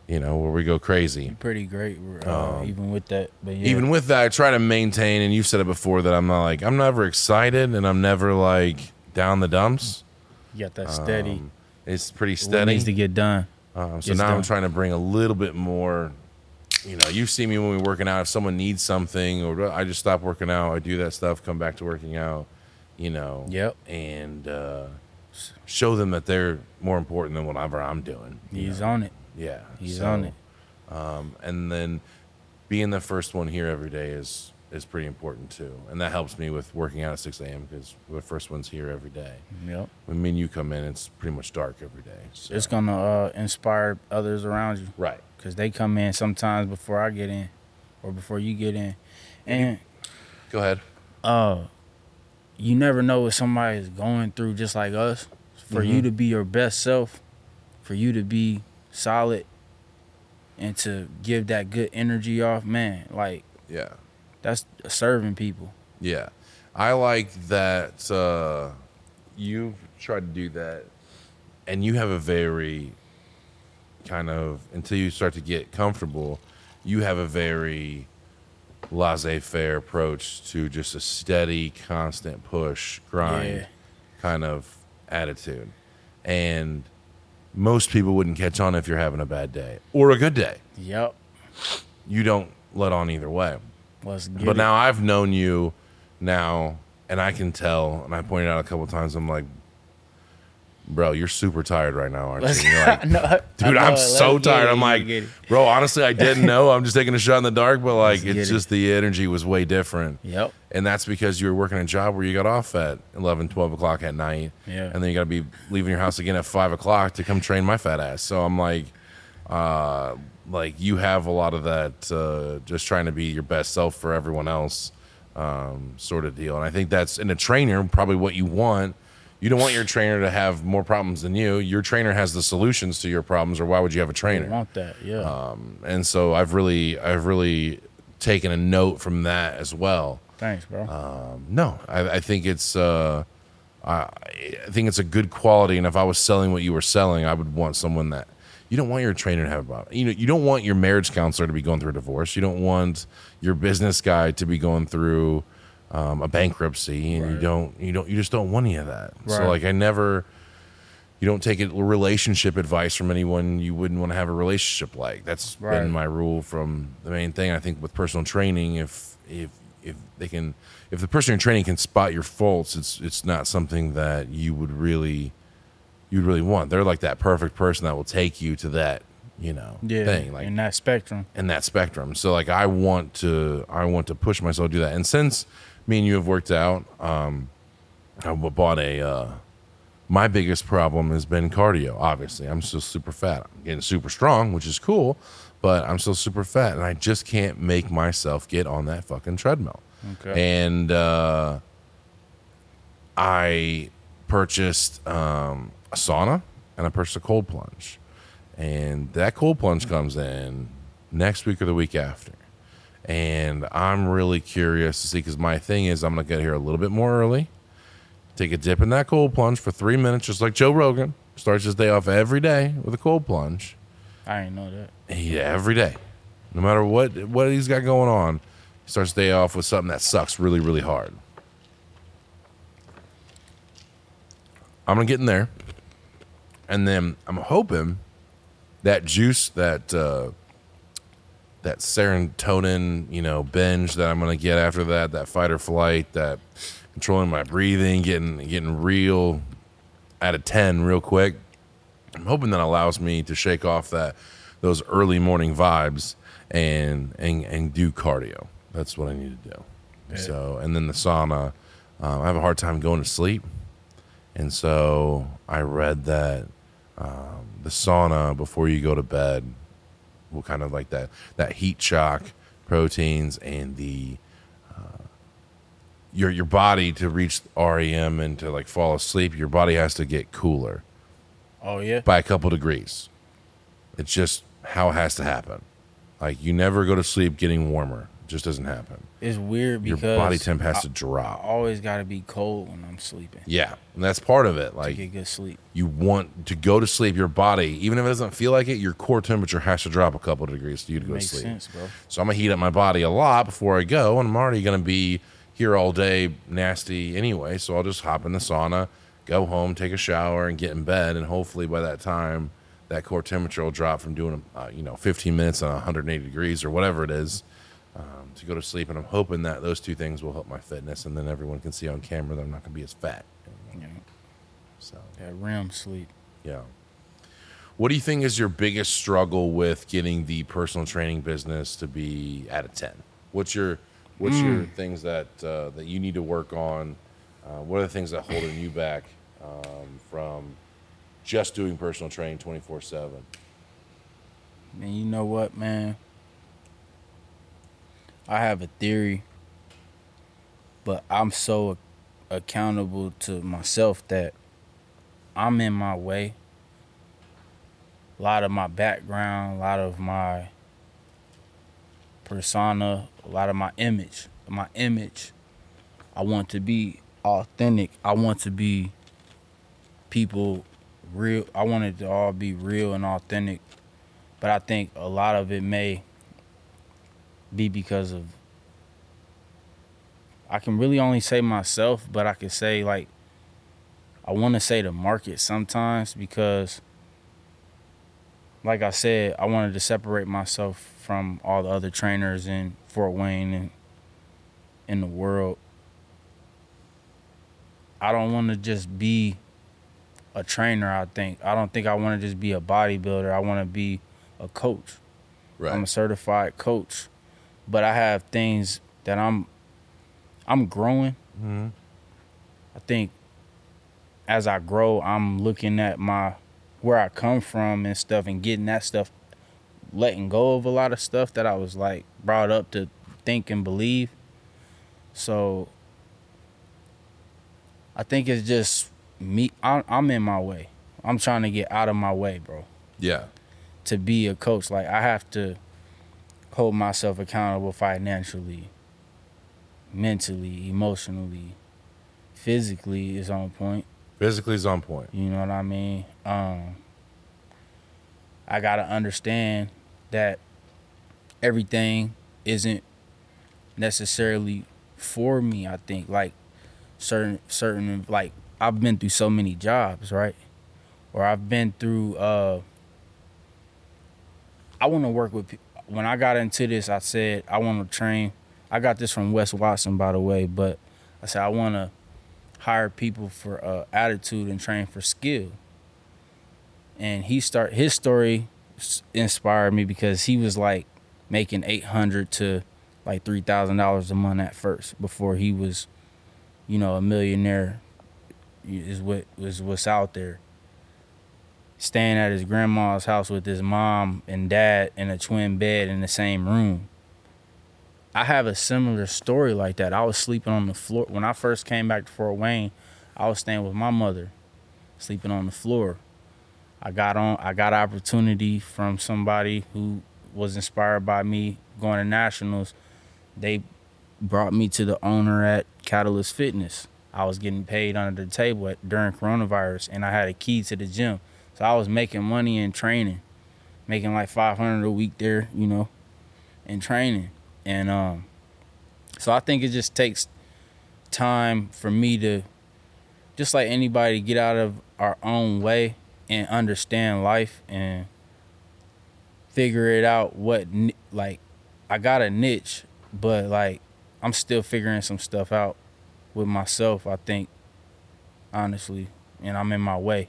You know, where we go crazy. You're pretty great, uh, um, even with that. But yeah. Even with that, I try to maintain, and you've said it before, that I'm not like, I'm never excited, and I'm never like down the dumps. You got that steady. Um, it's pretty steady. It needs to get done. Um, so Gets now done. I'm trying to bring a little bit more, you know, you've seen me when we're working out. If someone needs something, or I just stop working out, I do that stuff, come back to working out, you know. Yep. And uh, show them that they're more important than whatever I'm doing. He's know? on it. Yeah, he's so, on it. Um, and then being the first one here every day is is pretty important too, and that helps me with working out at six a.m. because we're the first ones here every day. Yep. When me and you come in, it's pretty much dark every day. So. It's gonna uh, inspire others around you, right? Because they come in sometimes before I get in, or before you get in. And go ahead. Uh, you never know what somebody is going through, just like us. For mm-hmm. you to be your best self, for you to be solid and to give that good energy off, man, like, yeah, that's serving people. Yeah, I like that uh you've tried to do that, and you have a very kind of, until you start to get comfortable, you have a very laissez-faire approach to just a steady, constant push, grind yeah. kind of attitude. And most people wouldn't catch on if you're having a bad day or a good day. Yep. You don't let on either way. Let's get but it. Now I've known you now, and I can tell, and I pointed out a couple of times, I'm like, bro, you're super tired right now, aren't Let's, you? You're like, no, dude, I'm so tired. It, I'm like, bro, honestly, I didn't know. I'm just taking a shot in the dark, but like, Let's it's just it. the energy was way different. Yep. And that's because you were working a job where you got off at eleven, twelve o'clock at night. Yeah. And then you got to be leaving your house again at five o'clock to come train my fat ass. So I'm like, uh, like you have a lot of that, uh, just trying to be your best self for everyone else, um, sort of deal. And I think that's in a trainer, probably what you want. You don't want your trainer to have more problems than you. Your trainer has the solutions to your problems, or why would you have a trainer? You want that, yeah. Um, and so I've really, I've really taken a note from that as well. Thanks, bro. Um, no, I, I think it's, uh, I, I think it's a good quality. And if I was selling what you were selling, I would want someone that you don't want your trainer to have a problem. You know, you don't want your marriage counselor to be going through a divorce. You don't want your business guy to be going through Um, a bankruptcy, and right. you don't, you don't, you just don't want any of that. Right. So like, I never, you don't take a relationship advice from anyone you wouldn't want to have a relationship like. That's right. been my rule from the main thing. I think with personal training, if if if they can, if the person you're training can spot your faults, it's it's not something that you would really, you'd really want. They're like that perfect person that will take you to that, you know, yeah, thing like in that spectrum. In that spectrum. So like, I want to, I want to push myself to do that, and since me and you have worked out. Um, I bought a. Uh, my biggest problem has been cardio. Obviously, I'm still super fat. I'm getting super strong, which is cool, but I'm still super fat, and I just can't make myself get on that fucking treadmill. Okay. And uh, I purchased um, a sauna, and I purchased a cold plunge, and that cold plunge comes in next week or the week after. And I'm really curious to see, because my thing is I'm going to get here a little bit more early, Take a dip in that cold plunge for three minutes, just like Joe Rogan. Starts his day off every day with a cold plunge. I didn't know that. He, every day. No matter what what he's got going on, he starts his day off with something that sucks really, really hard. I'm going to get in there. And then I'm hoping that juice, that uh, that serotonin, you know, binge that I'm going to get after that, that fight or flight, that controlling my breathing, getting getting real out of ten real quick. I'm hoping that allows me to shake off that those early morning vibes and and, and do cardio. That's what I need to do. Yeah. So, and then the sauna. Um, I have a hard time going to sleep. And so I read that um, the sauna before you go to bed will kind of like that, that heat shock proteins and the uh, your your body to reach R E M and to like fall asleep. Your body has to get cooler. Oh yeah, by a couple degrees. It's just how it has to happen. Like you never go to sleep getting warmer. It just doesn't happen. It's weird because your body temp has I, to drop. I always got to be cold when I'm sleeping. Yeah, and that's part of it. Like to get good sleep. You want to go to sleep. Your body, even if it doesn't feel like it, your core temperature has to drop a couple degrees for you to go to sleep. Makes sense, bro. So I'm gonna heat up my body a lot before I go, and I'm already gonna be here all day, nasty anyway. So I'll just hop in the sauna, go home, take a shower, and get in bed. And hopefully by that time, that core temperature will drop from doing, uh, you know, fifteen minutes on one hundred eighty degrees or whatever it is um, to go to sleep. And I'm hoping that those two things will help my fitness. And then everyone can see on camera that I'm not going to be as fat anymore. Yeah. So that R E M sleep. Yeah. What do you think is your biggest struggle with getting the personal training business to be out of ten? What's your, what's mm. your things that, uh, that you need to work on? Uh, what are the things that holding you back um, from just doing personal training twenty-four seven? Man, you know what, man? I have a theory, but I'm so accountable to myself that I'm in my way. A lot of my background, a lot of my persona, a lot of my image. My image, I want to be authentic. I want to be people real. I want it to all be real and authentic. But I think a lot of it may be because of, I can really only say myself, but I can say like, I want to say the market sometimes because like I said, I wanted to separate myself from all the other trainers in Fort Wayne and in the world. I don't want to just be a trainer, I think. I don't think I want to just be a bodybuilder. I want to be a coach. Right. I'm a certified coach. But I have things that I'm I'm growing. Mm-hmm. I think as I grow, I'm looking at my where I come from and stuff and getting that stuff, letting go of a lot of stuff that I was like brought up to think and believe. So I think it's just me. I'm, I'm in my way. I'm trying to get out of my way, bro. Yeah. To be a coach, like I have to hold myself accountable financially, mentally, emotionally, physically is on point. Physically is on point. You know what I mean? Um, I gotta understand that everything isn't necessarily for me. I think like. Certain, certain, like, I've been through so many jobs, right? Or I've been through, uh, I want to work with, when I got into this, I said, I want to train. I got this from Wes Watson, by the way, but I said, I want to hire people for uh, attitude and train for skill. And he start, his story inspired me because he was like making eight hundred dollars to like three thousand dollars a month at first before he was, you know, a millionaire is what is what's out there. Staying at his grandma's house with his mom and dad in a twin bed in the same room. I have a similar story like that. I was sleeping on the floor. When I first came back to Fort Wayne, I was staying with my mother, sleeping on the floor. I got on. I got opportunity from somebody who was inspired by me going to Nationals. They brought me to the owner at Catalyst Fitness. I was getting paid under the table at, during coronavirus, and I had a key to the gym. So I was making money and training, making like five hundred a week there, you know, and training. And um, so I think it just takes time for me to, just like anybody, get out of our own way and understand life and figure it out. What, like, I got a niche, but like I'm still figuring some stuff out with myself, I think, honestly, and I'm in my way.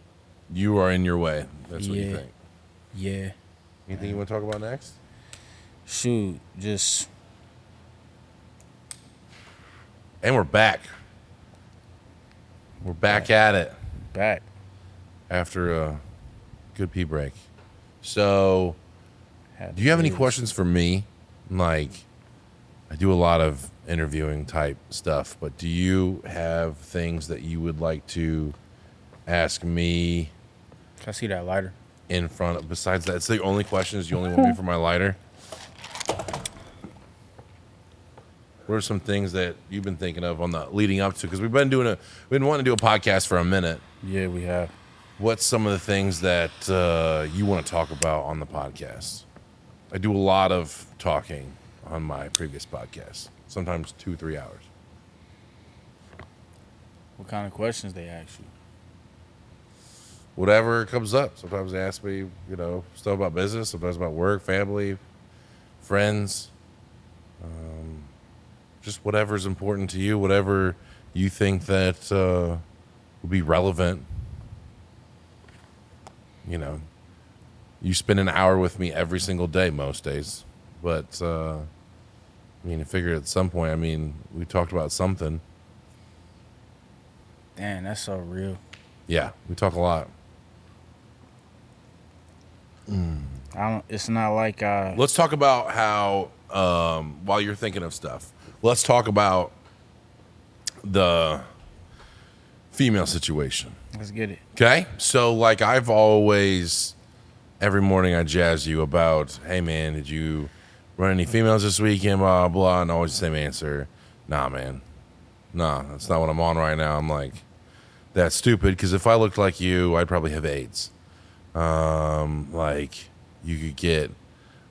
You are in your way. That's what yeah. you think. Yeah. Anything you want to talk about next? Shoot, just. And we're back. We're back, back. at it. Back. After a good pee break. So, do you have any questions for me? Like, I do a lot of interviewing type stuff, but do you have things that you would like to ask me? Can I see that lighter? In front of, besides that, it's the only questions you only want me for my lighter. What are some things that you've been thinking of on the leading up to? Because we've been doing a, we've been wanting to do a podcast for a minute. Yeah, we have. What's some of the things that uh, you want to talk about on the podcast? I do a lot of talking on my previous podcast, sometimes two, three hours. What kind of questions they ask you? Whatever comes up. Sometimes they ask me, you know, stuff about business, sometimes about work, family, friends, um, just whatever's important to you, whatever you think that uh, will be relevant. You know, you spend an hour with me every single day most days, but uh, I mean, I figured at some point, I mean, we talked about something. Damn, that's so real. Yeah, we talk a lot. Mm. I don't, it's not like I... Let's talk about how, um, while you're thinking of stuff, let's talk about the female situation. Let's get it. Okay? So, like, I've always, every morning I jazz you about, hey, man, did you run any females this weekend, blah, blah, and always the same answer. Nah, man. Nah, that's not what I'm on right now. I'm like... That's stupid, because if I looked like you, I'd probably have AIDS. Um, like, you could get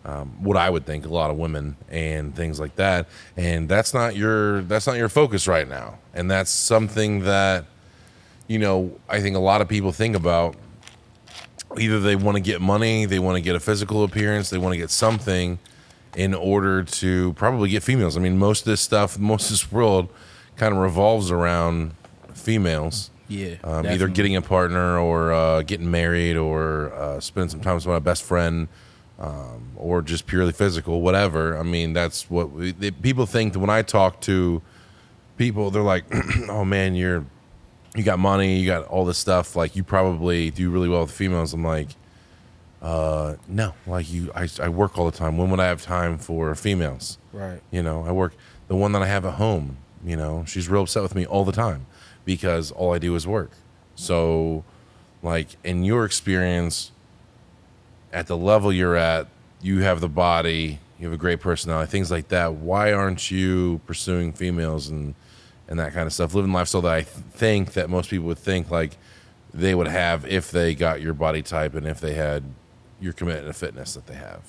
um, what I would think a lot of women and things like that, and that's not your that's not your focus right now. And that's something that, you know, I think a lot of people think about. Either they want to get money, they want to get a physical appearance, they want to get something in order to probably get females. I mean, most of this stuff, most of this world kind of revolves around females. Yeah, um, either getting a partner or uh, getting married or uh, spending some time with my best friend um, or just purely physical, whatever. I mean, that's what we, they, people think that when I talk to people, they're like, oh, man, you're you got money. You got all this stuff. Like, you probably do really well with females. I'm like, uh, no, like you, I, I work all the time. When would I have time for females? Right. You know, I work. The one that I have at home, you know, she's real upset with me all the time, because all I do is work. So, like, in your experience, at the level you're at, you have the body, you have a great personality, things like that. Why aren't you pursuing females and, and that kind of stuff? Living lifestyle that I th- think that most people would think, like, they would have if they got your body type and if they had your commitment to fitness that they have.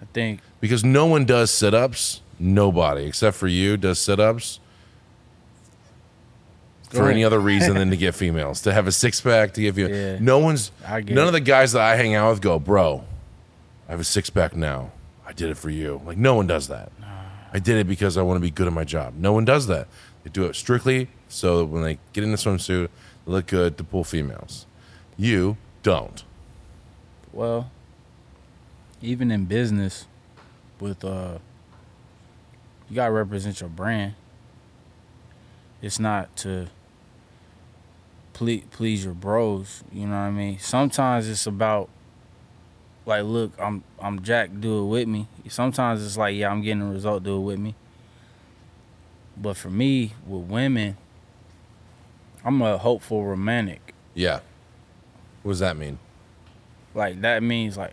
I think. Because no one does sit-ups, nobody, except for you, does sit-ups. For any other reason than to get females, to have a six pack, to give you yeah, no one's none it. Of the guys that I hang out with go, bro, I have a six pack now. I did it for you. Like, no one does that. Nah. I did it because I want to be good at my job. No one does that. They do it strictly so that when they get in the swimsuit, they look good to pull females. You don't. Well, even in business, with uh, you gotta represent your brand. It's not to Please, please your bros, you know what I mean? Sometimes it's about, like, look, I'm I'm Jack, do it with me. Sometimes it's like, yeah, I'm getting a result, do it with me. But for me, with women, I'm a hopeful romantic. Yeah. What does that mean? Like, that means, like,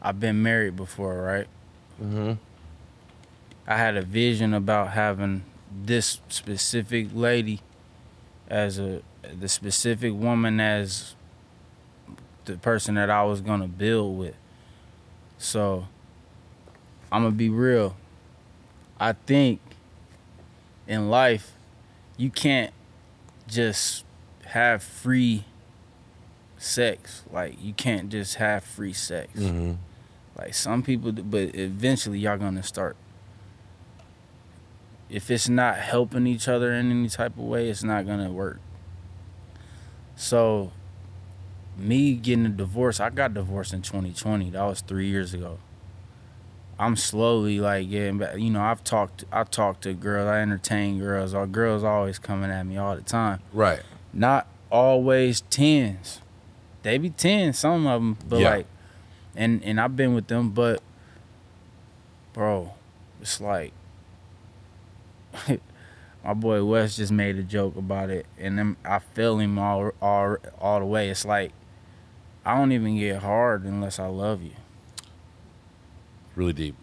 I've been married before, right? Mm-hmm. I had a vision about having this specific lady as a the specific woman as the person that I was gonna build with. So I'm gonna be real. I think in life you can't just have free sex. Like, you can't just have free sex. Mm-hmm. Like, some people do, but eventually y'all gonna start. If it's not helping each other in any type of way, it's not gonna work. So me getting a divorce, I got divorced in twenty twenty. That was three years ago. I'm slowly like getting back. You know, I've talked I've talked to girls, I entertain girls. Our girls always coming at me all the time. Right. Not always tens. They be tens, some of them, but yeah. like and and I've been with them, but bro, it's like my boy Wes just made a joke about it, and then I feel him all, all all the way. It's like, I don't even get hard unless I love you. Really deep.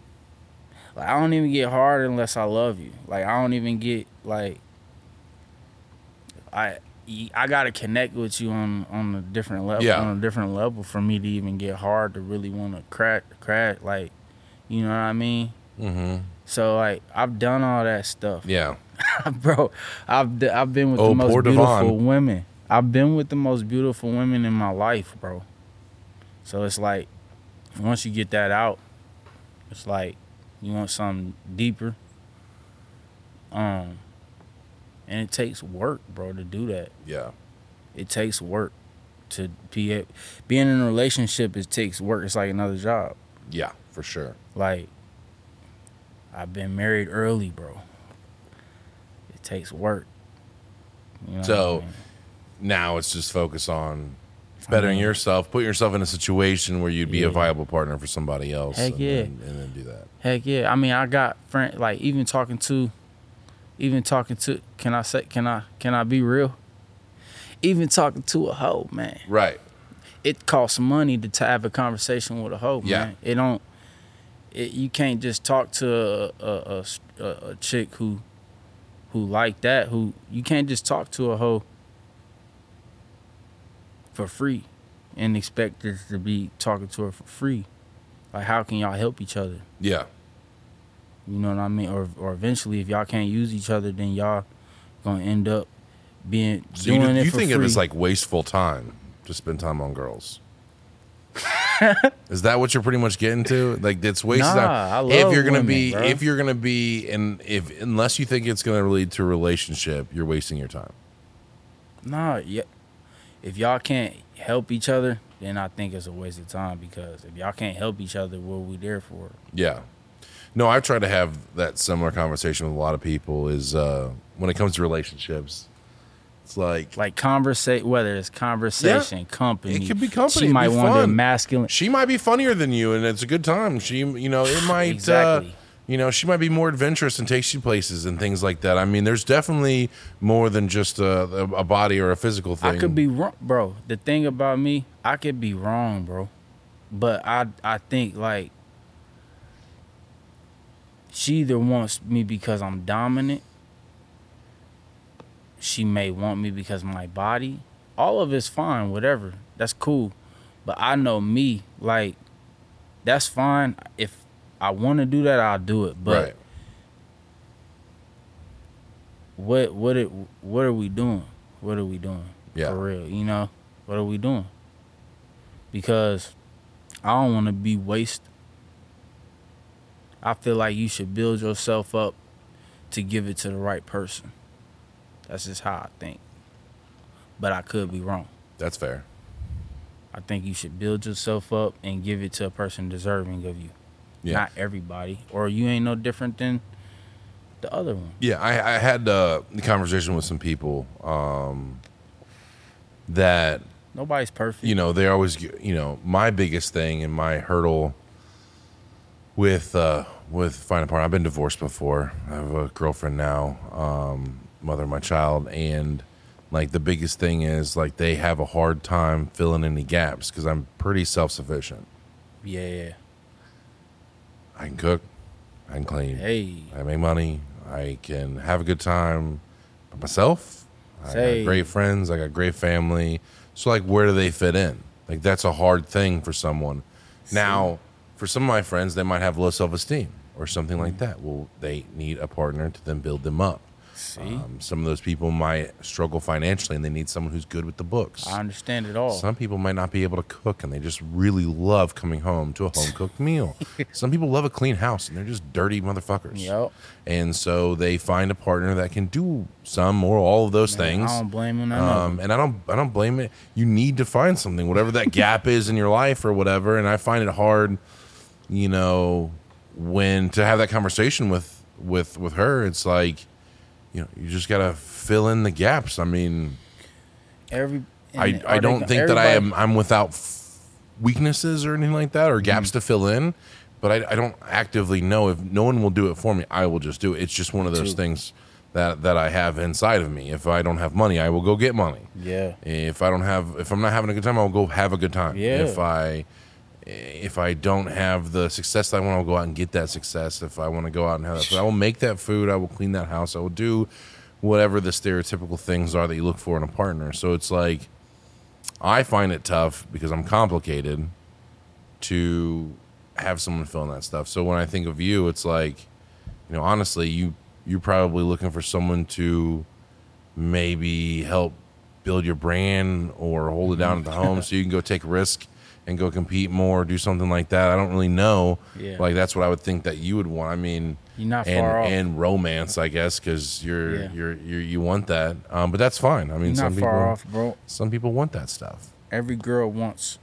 Like, I don't even get hard unless I love you. Like, I don't even get, like, I I gotta connect with you on, on a different level. Yeah. On a different level for me to even get hard, to really want to crack, crack, like, you know what I mean? Mm-hmm. So, like, I've done all that stuff. Yeah. Bro, I've I've been with oh, the most beautiful Devon. women. I've been with the most beautiful women in my life, bro. So it's like, once you get that out, it's like you want something deeper. Um, and it takes work, bro, to do that. Yeah, it takes work to be a, being in a relationship. It takes work. It's like another job. Yeah, for sure. Like, I've been married early, bro. It takes work. You know so what I mean? Now it's just focus on bettering I mean, yourself, put yourself in a situation where you'd be yeah. a viable partner for somebody else. Heck and, yeah. then, and then do that. Heck yeah. I mean, I got friends, like, even talking to, even talking to, can I say, can I, can I be real? Even talking to a hoe, man. Right. It costs money to, to have a conversation with a hoe, yeah. man. It don't, it, you can't just talk to a, a, a, a chick who, who like that, who, you can't just talk to a hoe for free and expect us to be talking to her for free. Like, how can y'all help each other? Yeah. You know what I mean? Or or eventually, if y'all can't use each other, then y'all gonna end up being so doing you do, it you for free. You think it was like wasteful time to spend time on girls? Is that what you're pretty much getting to? Like, it's wasted nah, time. I love if you're gonna women, be, bro. if you're gonna be, and if unless you think it's gonna lead to a relationship, you're wasting your time. Nah, yeah. If y'all can't help each other, then I think it's a waste of time, because if y'all can't help each other, what are we there for? Yeah. No, I've tried to have that similar conversation with a lot of people. Is uh, when it comes to relationships, it's like like conversate whether it's conversation, yeah, company. It could be company. She might be want fun. to masculine. She might be funnier than you, and it's a good time. She, you know, it might exactly. Uh, you know, she might be more adventurous and takes you places and things like that. I mean, there's definitely more than just a, a body or a physical thing. I could be wrong, bro. The thing about me, I could be wrong, bro. But I, I think, like, she either wants me because I'm dominant. She may want me because my body. All of it's fine, whatever. That's cool. But I know me, like, that's fine. If I want to do that, I'll do it. But right. what what it, what are we doing? What are we doing? Yeah. For real, you know? What are we doing? Because I don't want to be wasted. I feel like you should build yourself up to give it to the right person. That's just how I think. But I could be wrong. That's fair. I think you should build yourself up and give it to a person deserving of you. Yeah. Not everybody, or you ain't no different than the other one. Yeah, I, I had uh, the conversation with some people um, that nobody's perfect. You know, they always. You know, my biggest thing and my hurdle with uh, with finding a partner. I've been divorced before. I have a girlfriend now, um, mother of my child, and like the biggest thing is like they have a hard time filling any gaps because I'm pretty self sufficient. Yeah. I can cook, I can clean, hey. I make money, I can have a good time by myself. Say. I got great friends. I got great family. So, like, where do they fit in? Like, that's a hard thing for someone. See. Now, for some of my friends, they might have low self-esteem or something mm-hmm. like that. Well, they need a partner to then build them up. See? Um, some of those people might struggle financially, and they need someone who's good with the books. I understand it all. Some people might not be able to cook, and they just really love coming home to a home-cooked meal. Some people love a clean house, and they're just dirty motherfuckers. Yep. And so they find a partner that can do some or all of those Man, things. I don't blame them. Um, and I don't, I don't blame it. You need to find something, whatever that gap is in your life or whatever. And I find it hard, you know, when to have that conversation with with with her. It's like, you know, you just gotta fill in the gaps. I mean, every I, I don't think that I am I'm without f- weaknesses or anything like that, or gaps mm-hmm. to fill in, but I, I don't actively know. If no one will do it for me, I will just do it. It's just one of those True. things that that I have inside of me. If I don't have money, I will go get money. Yeah. If I don't have, if I'm not having a good time, I'll go have a good time. Yeah. If I if I don't have the success that I want, I'll go out and get that success. If I want to go out and have that food, I will make that food. I will clean that house. I will do whatever the stereotypical things are that you look for in a partner. So it's like, I find it tough because I'm complicated to have someone fill in that stuff. So when I think of you, it's like, you know, honestly, you, you're probably looking for someone to maybe help build your brand or hold it down at the home so you can go take a risk and go compete more, do something like that. I don't really know. Yeah. Like, that's what I would think that you would want. I mean, you're not and, far off. And romance, I guess, because you're, yeah. you're you're you want that. Um, but that's fine. I mean, you're some not people far off, bro. Some people want that stuff. Every girl wants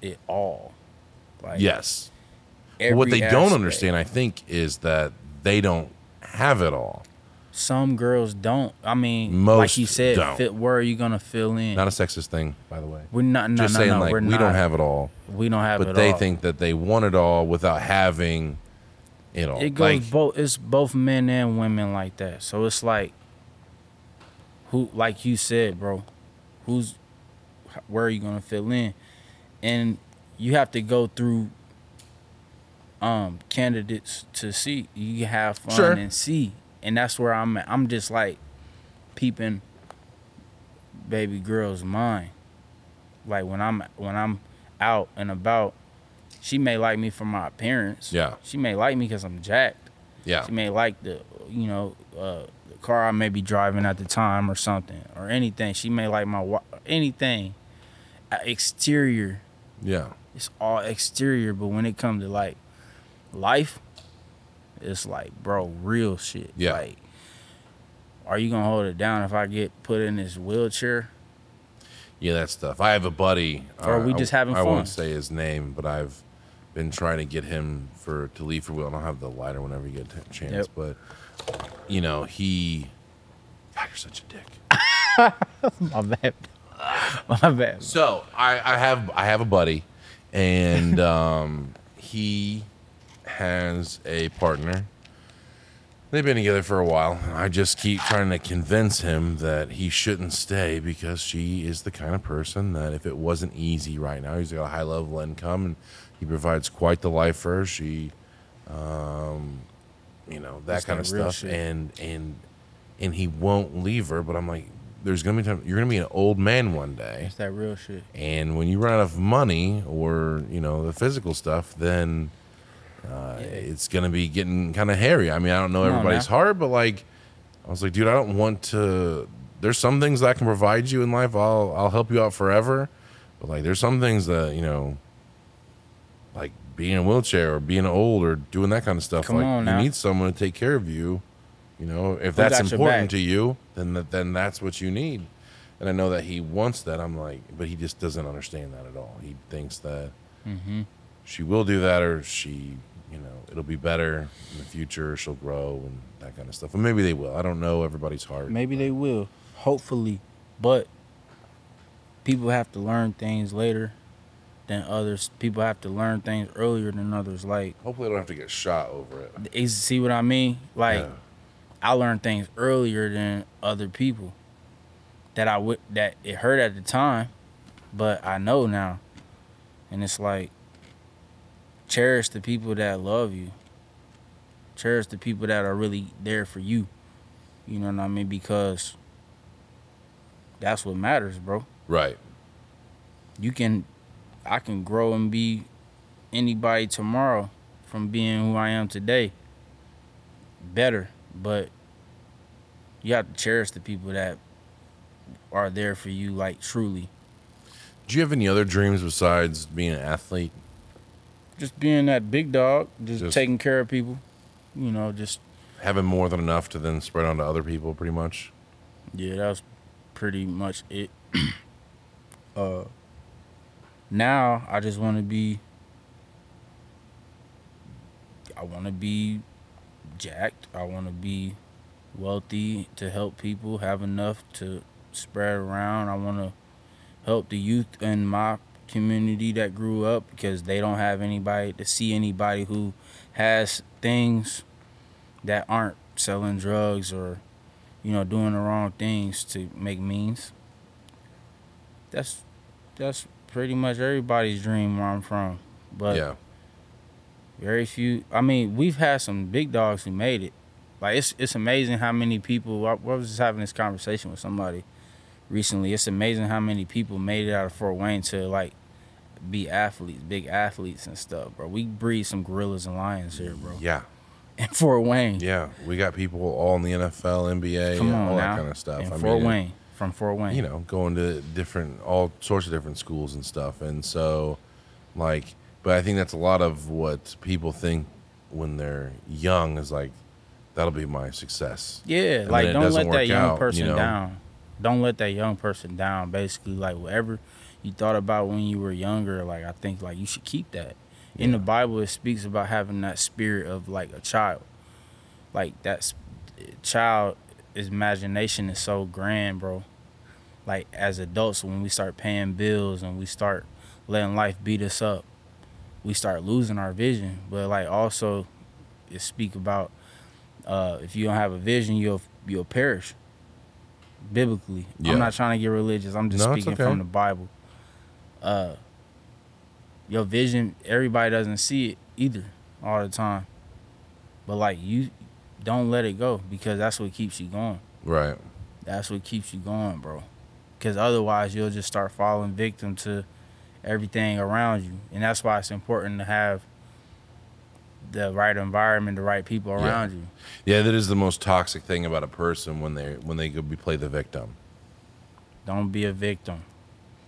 it all. Like, yes. Every what they aspect. Don't understand, I think, is that they don't have it all. Some girls don't. I mean, most like you said, fit, where are you gonna fill in? Not a sexist thing, by the way. We're not. No, Just no, saying, no, like we're we not, don't have it all. We don't have it all. But they think that they want it all without having it all. It goes like, both. It's both men and women like that. So it's like, who, like you said, bro, who's, where are you gonna fill in? And you have to go through um, candidates to see. You have fun sure. and see. And that's where I'm at. I'm just like peeping baby girl's mind. Like when I'm when I'm out and about, she may like me for my appearance. Yeah. She may like me because I'm jacked. Yeah. She may like the you know uh, the car I may be driving at the time or something or anything. She may like my wa- anything exterior. Yeah. It's all exterior, but when it comes to like life. It's like, bro, real shit. Yeah. Like, are you going to hold it down if I get put in this wheelchair? Yeah, that stuff. I have a buddy. Or are we uh, just having I, fun? I won't say his name, but I've been trying to get him for to leave for wheel. And I'll have the lighter whenever you get a chance. Yep. But, you know, he... God, you're such a dick. My bad. My bad. So, I, I have I have a buddy, and um, he... has a partner. They've been together for a while. I just keep trying to convince him that he shouldn't stay because she is the kind of person that if it wasn't easy right now, he's got a high level income and he provides quite the life for her. She, um, you know, that it's kind of stuff. Shit. And and and he won't leave her. But I'm like, there's gonna be time. You're gonna be an old man one day. It's that real shit. And when you run out of money or you know the physical stuff, then. Uh, yeah. It's going to be getting kind of hairy. I mean, I don't know Come everybody's on, heart, but like, I was like, dude, I don't want to, there's some things that I can provide you in life. I'll, I'll help you out forever. But like, there's some things that, you know, like being in a wheelchair or being old or doing that kind of stuff. Come like on, you now. Need someone to take care of you. You know, if Who that's important to you, then that, then that's what you need. And I know that he wants that. I'm like, but he just doesn't understand that at all. He thinks that mm-hmm. she will do that or she, you know, it'll be better in the future. She'll grow and that kind of stuff. And maybe they will. I don't know everybody's heart. Maybe they will. Hopefully. But people have to learn things later than others. People have to learn things earlier than others. Like, hopefully they don't have to get shot over it. See what I mean? Like, yeah. I learned things earlier than other people that I would, that it hurt at the time, but I know now. And it's like, cherish the people that love you. cherish the people that are really there for you. You know what I mean? Because that's what matters, bro. Right. You can, I can grow and be anybody tomorrow from being who I am today. Better, but you have to cherish the people that are there for you, like, truly. Do you have any other dreams besides being an athlete? Just being that big dog, just, just taking care of people, you know, just... having more than enough to then spread on to other people, pretty much? Yeah, that was pretty much it. uh, now, I just want to be... I want to be jacked. I want to be wealthy to help people, have enough to spread around. I want to help the youth in my community that grew up because they don't have anybody to see anybody who has things that aren't selling drugs or, you know, doing the wrong things to make means. That's that's pretty much everybody's dream where I'm from. But yeah. Very few. I mean, we've had some big dogs who made it. Like, it's it's amazing how many people... I, I was just having this conversation with somebody recently. It's amazing how many people made it out of Fort Wayne to, like, be athletes, big athletes and stuff, bro. We breed some gorillas and lions here, bro. Yeah. In Fort Wayne. Yeah. We got people all in the N F L, N B A, Come on all now. That kind of stuff. In I Fort mean, Wayne. From Fort Wayne. You know, going to different, all sorts of different schools and stuff. And so, like... But I think that's a lot of what people think when they're young is like, that'll be my success. Yeah, and like don't let that young out, person you know? down. Don't let that young person down. Basically, like whatever you thought about when you were younger, like I think like you should keep that. Yeah. In the Bible, it speaks about having that spirit of like a child. Like that child, his imagination is so grand, bro. Like as adults, when we start paying bills and we start letting life beat us up, we start losing our vision. But like also it speak about uh, if you don't have a vision, you'll you'll perish biblically. Yeah. I'm not trying to get religious. I'm just no, speaking okay. from the Bible. Uh, your vision, everybody doesn't see it either all the time. But like you don't let it go because that's what keeps you going. Right. That's what keeps you going, bro. Because otherwise you'll just start falling victim to everything around you, and that's why it's important to have the right environment, the right people around yeah. you. Yeah, that is the most toxic thing about a person when they when they go be play the victim. Don't be a victim.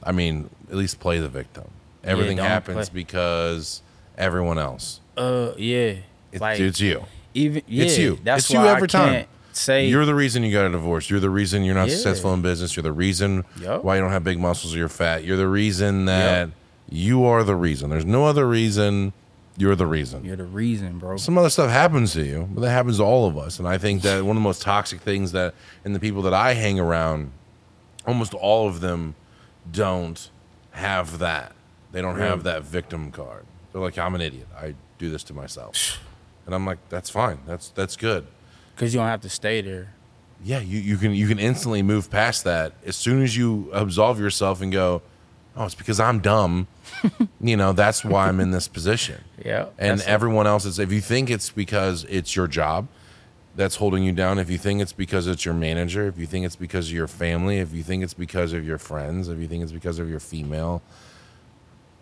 I mean, at least play the victim. Everything yeah, happens play. because everyone else. Uh, yeah, it's, like, it's you. Even yeah, it's you. That's it's why you every I time. Can't say you're the reason you got a divorce. You're the reason you're not yeah. successful in business. You're the reason yep. why you don't have big muscles or you're fat. You're the reason that yep. you are the reason. There's no other reason. You're the reason. You're the reason, bro. Some other stuff happens to you, but that happens to all of us. And I think that one of the most toxic things that, and the people that I hang around, almost all of them don't have that. They don't really? have that victim card. They're like, I'm an idiot. I do this to myself. And I'm like, that's fine. That's that's good. Because you don't have to stay there. Yeah, you, you can you can instantly move past that as soon as you absolve yourself and go, oh, it's because I'm dumb. You know, that's why I'm in this position. Yeah. And everyone else is, if you think it's because it's your job that's holding you down, if you think it's because it's your manager, if you think it's because of your family, if you think it's because of your friends, if you think it's because of your female,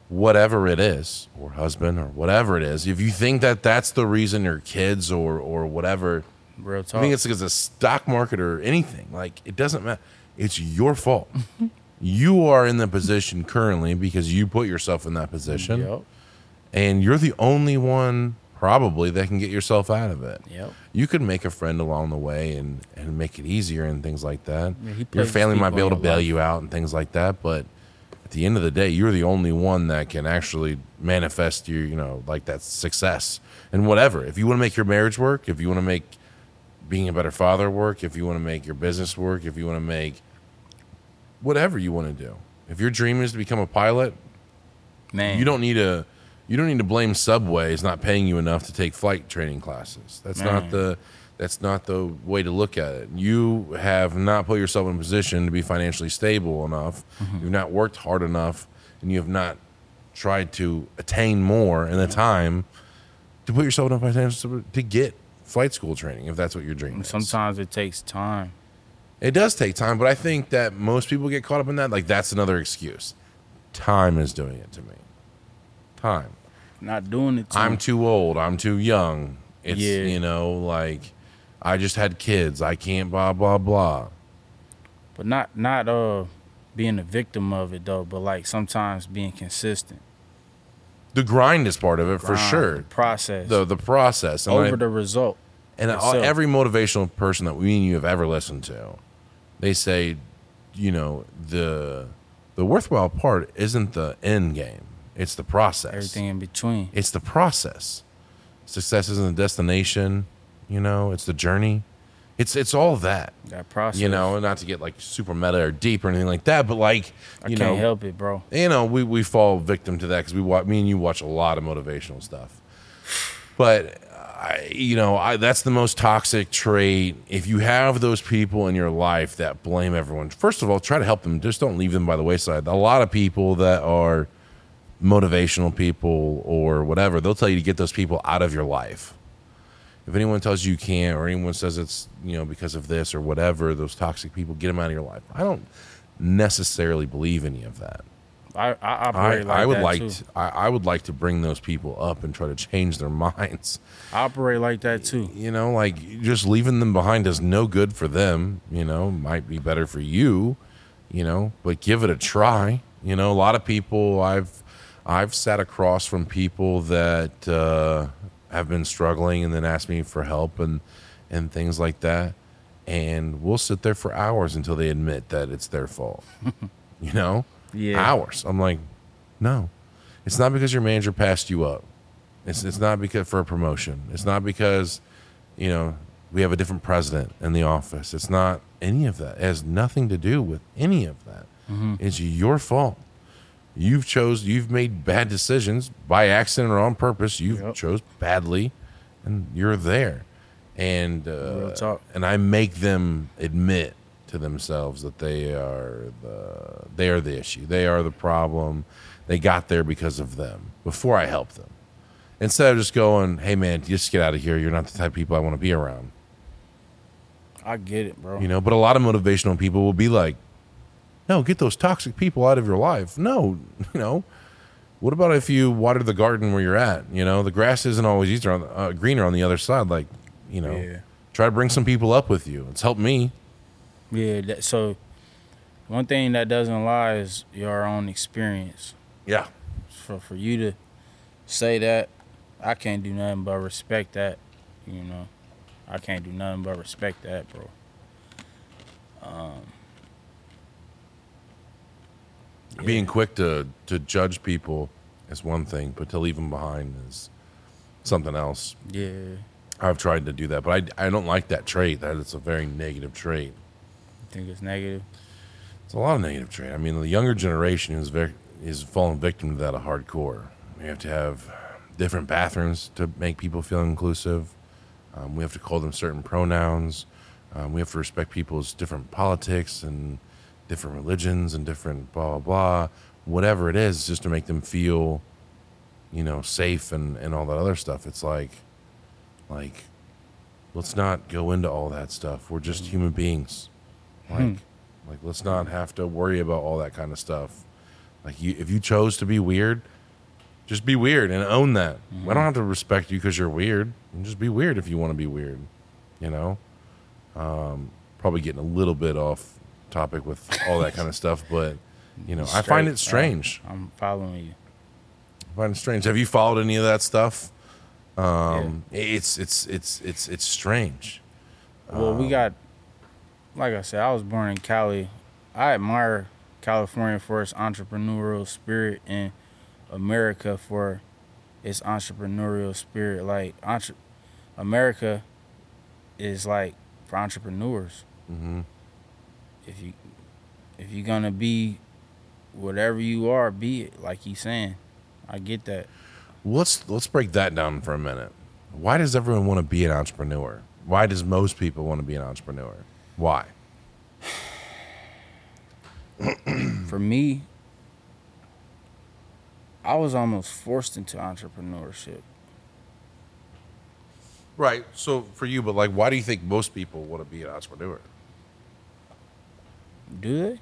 whatever it is, or husband or whatever it is, if you think that that's the reason your kids or or whatever... Real talk. I think it's because the stock market or anything. Like, it doesn't matter. It's your fault. You are in the position currently because you put yourself in that position. Yep. And you're the only one probably that can get yourself out of it. Yep. You could make a friend along the way and, and make it easier and things like that. Yeah, your family might be able to bail life. you out and things like that. But at the end of the day, you're the only one that can actually manifest your, you know, like that success and whatever. If you want to make your marriage work, if you want to make being a better father work, if you want to make your business work, if you want to make whatever you want to do. If your dream is to become a pilot, man, you don't need a you don't need to blame Subway is not paying you enough to take flight training classes. That's man. not the that's not the way to look at it. You have not put yourself in a position to be financially stable enough. Mm-hmm. You've not worked hard enough, and you have not tried to attain more in the time to put yourself in a position to get flight school training, if that's what your dream is. Sometimes it takes time. It does take time, but I think that most people get caught up in that. Like, that's another excuse. Time is doing it to me. Time. Not doing it to I'm me. Too old. I'm too young. It's, yeah. you know, like, I just had kids. I can't blah, blah, blah. But not, not uh, being a victim of it, though, but, like, sometimes being consistent. The grind is part of it, grind, for sure. The process. The, the process. And Over I, the result. And itself. Every motivational person that we and you have ever listened to, they say, you know, the the worthwhile part isn't the end game. It's the process. Everything in between. It's the process. Success isn't the destination, you know. It's the journey. It's it's all that. That process. You know, and not to get like super meta or deep or anything like that, but like, you I can't know, help it, bro. You know, we, we fall victim to that because we watch, me and you watch a lot of motivational stuff. But I, you know, I, that's the most toxic trait. If you have those people in your life that blame everyone, first of all, try to help them. Just don't leave them by the wayside. A lot of people that are motivational people or whatever, they'll tell you to get those people out of your life. If anyone tells you you can't, or anyone says it's, you know, because of this or whatever, those toxic people, get them out of your life. I don't necessarily believe any of that. I I, I, like I would that like too. To, I, I would like to bring those people up and try to change their minds. I operate like that too. You know, like just leaving them behind is no good for them. You know, might be better for you. You know, but give it a try. You know, a lot of people I've I've sat across from people that uh, have been struggling and then asked me for help and and things like that, and we'll sit there for hours until they admit that it's their fault. You know. Yeah. Hours. I'm like, no, it's not because your manager passed you up. It's it's not because for a promotion. It's not because, you know, we have a different president in the office. It's not any of that. It has nothing to do with any of that. Mm-hmm. It's your fault. You've chose. You've made bad decisions by accident or on purpose. You've yep. chose badly, and you're there. And uh, and I make them admit to themselves that they are the they are the issue. They are the problem. They got there because of them before I helped them. Instead of just going, hey man, just get out of here. You're not the type of people I want to be around. I get it, bro. You know, but a lot of motivational people will be like, no, get those toxic people out of your life. No, you know, what about if you water the garden where you're at? You know, the grass isn't always easier on the, uh, greener on the other side. Like, you know, yeah. try to bring some people up with you. It's helped me. Yeah, that, so one thing that doesn't lie is your own experience. Yeah. So for you to say that, I can't do nothing but respect that, you know. I can't do nothing but respect that, bro. Um, yeah. Being quick to, to judge people is one thing, but to leave them behind is something else. Yeah. I've tried to do that, but I, I don't like that trait. That it's a very negative trait. Think it's negative? It's a lot of negative trait. I mean, the younger generation is very, is falling victim to that hardcore. We have to have different bathrooms to make people feel inclusive. Um, we have to call them certain pronouns. Um, we have to respect people's different politics and different religions and different blah, blah, blah. Whatever it is, just to make them feel, you know, safe and, and all that other stuff. It's like, like, let's not go into all that stuff. We're just human beings. Like, hmm. like, let's not have to worry about all that kind of stuff. Like, you, if you chose to be weird, just be weird and own that. Mm-hmm. I don't have to respect you because you're weird. And just be weird if you want to be weird, you know? Um, probably getting a little bit off topic with all that kind of stuff, but, you know, Straight, I find it strange. Uh, I'm following you. I find it strange. Have you followed any of that stuff? Um, yeah. It's it's it's it's it's strange. Well, um, we got... Like I said, I was born in Cali. I admire California for its entrepreneurial spirit and America for its entrepreneurial spirit. Like, entre- America is, like, for entrepreneurs. Mm-hmm. If you, if you're going to be whatever you are, be it, like he's saying. I get that. Let's, let's break that down for a minute. Why does everyone want to be an entrepreneur? Why does most people want to be an entrepreneur? Why? For me, I was almost forced into entrepreneurship. Right. So for you, but like, why do you think most people want to be an entrepreneur? Do they?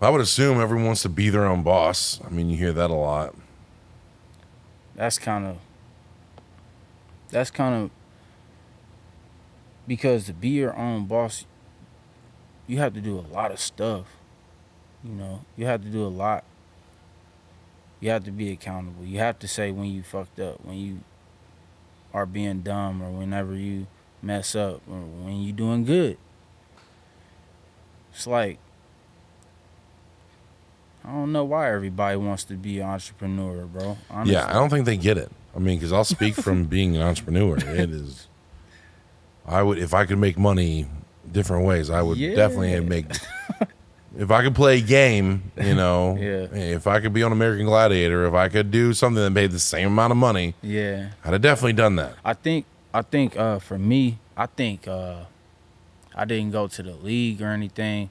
I would assume everyone wants to be their own boss. I mean, you hear that a lot. That's kind of, that's kind of, because to be your own boss, you have to do a lot of stuff. You know, you have to do a lot. You have to be accountable. You have to say when you fucked up, when you are being dumb, or whenever you mess up, or when you doing good. It's like, I don't know why everybody wants to be an entrepreneur, bro. Honestly. Yeah, I don't think they get it. I mean, because I'll speak from being an entrepreneur. It is, I would, if I could make money different ways, I would yeah. definitely make, if I could play a game, you know, yeah. if I could be on American Gladiator, if I could do something that made the same amount of money, yeah, I'd have definitely done that. I think, I think uh, for me, I think, uh, I didn't go to the league or anything.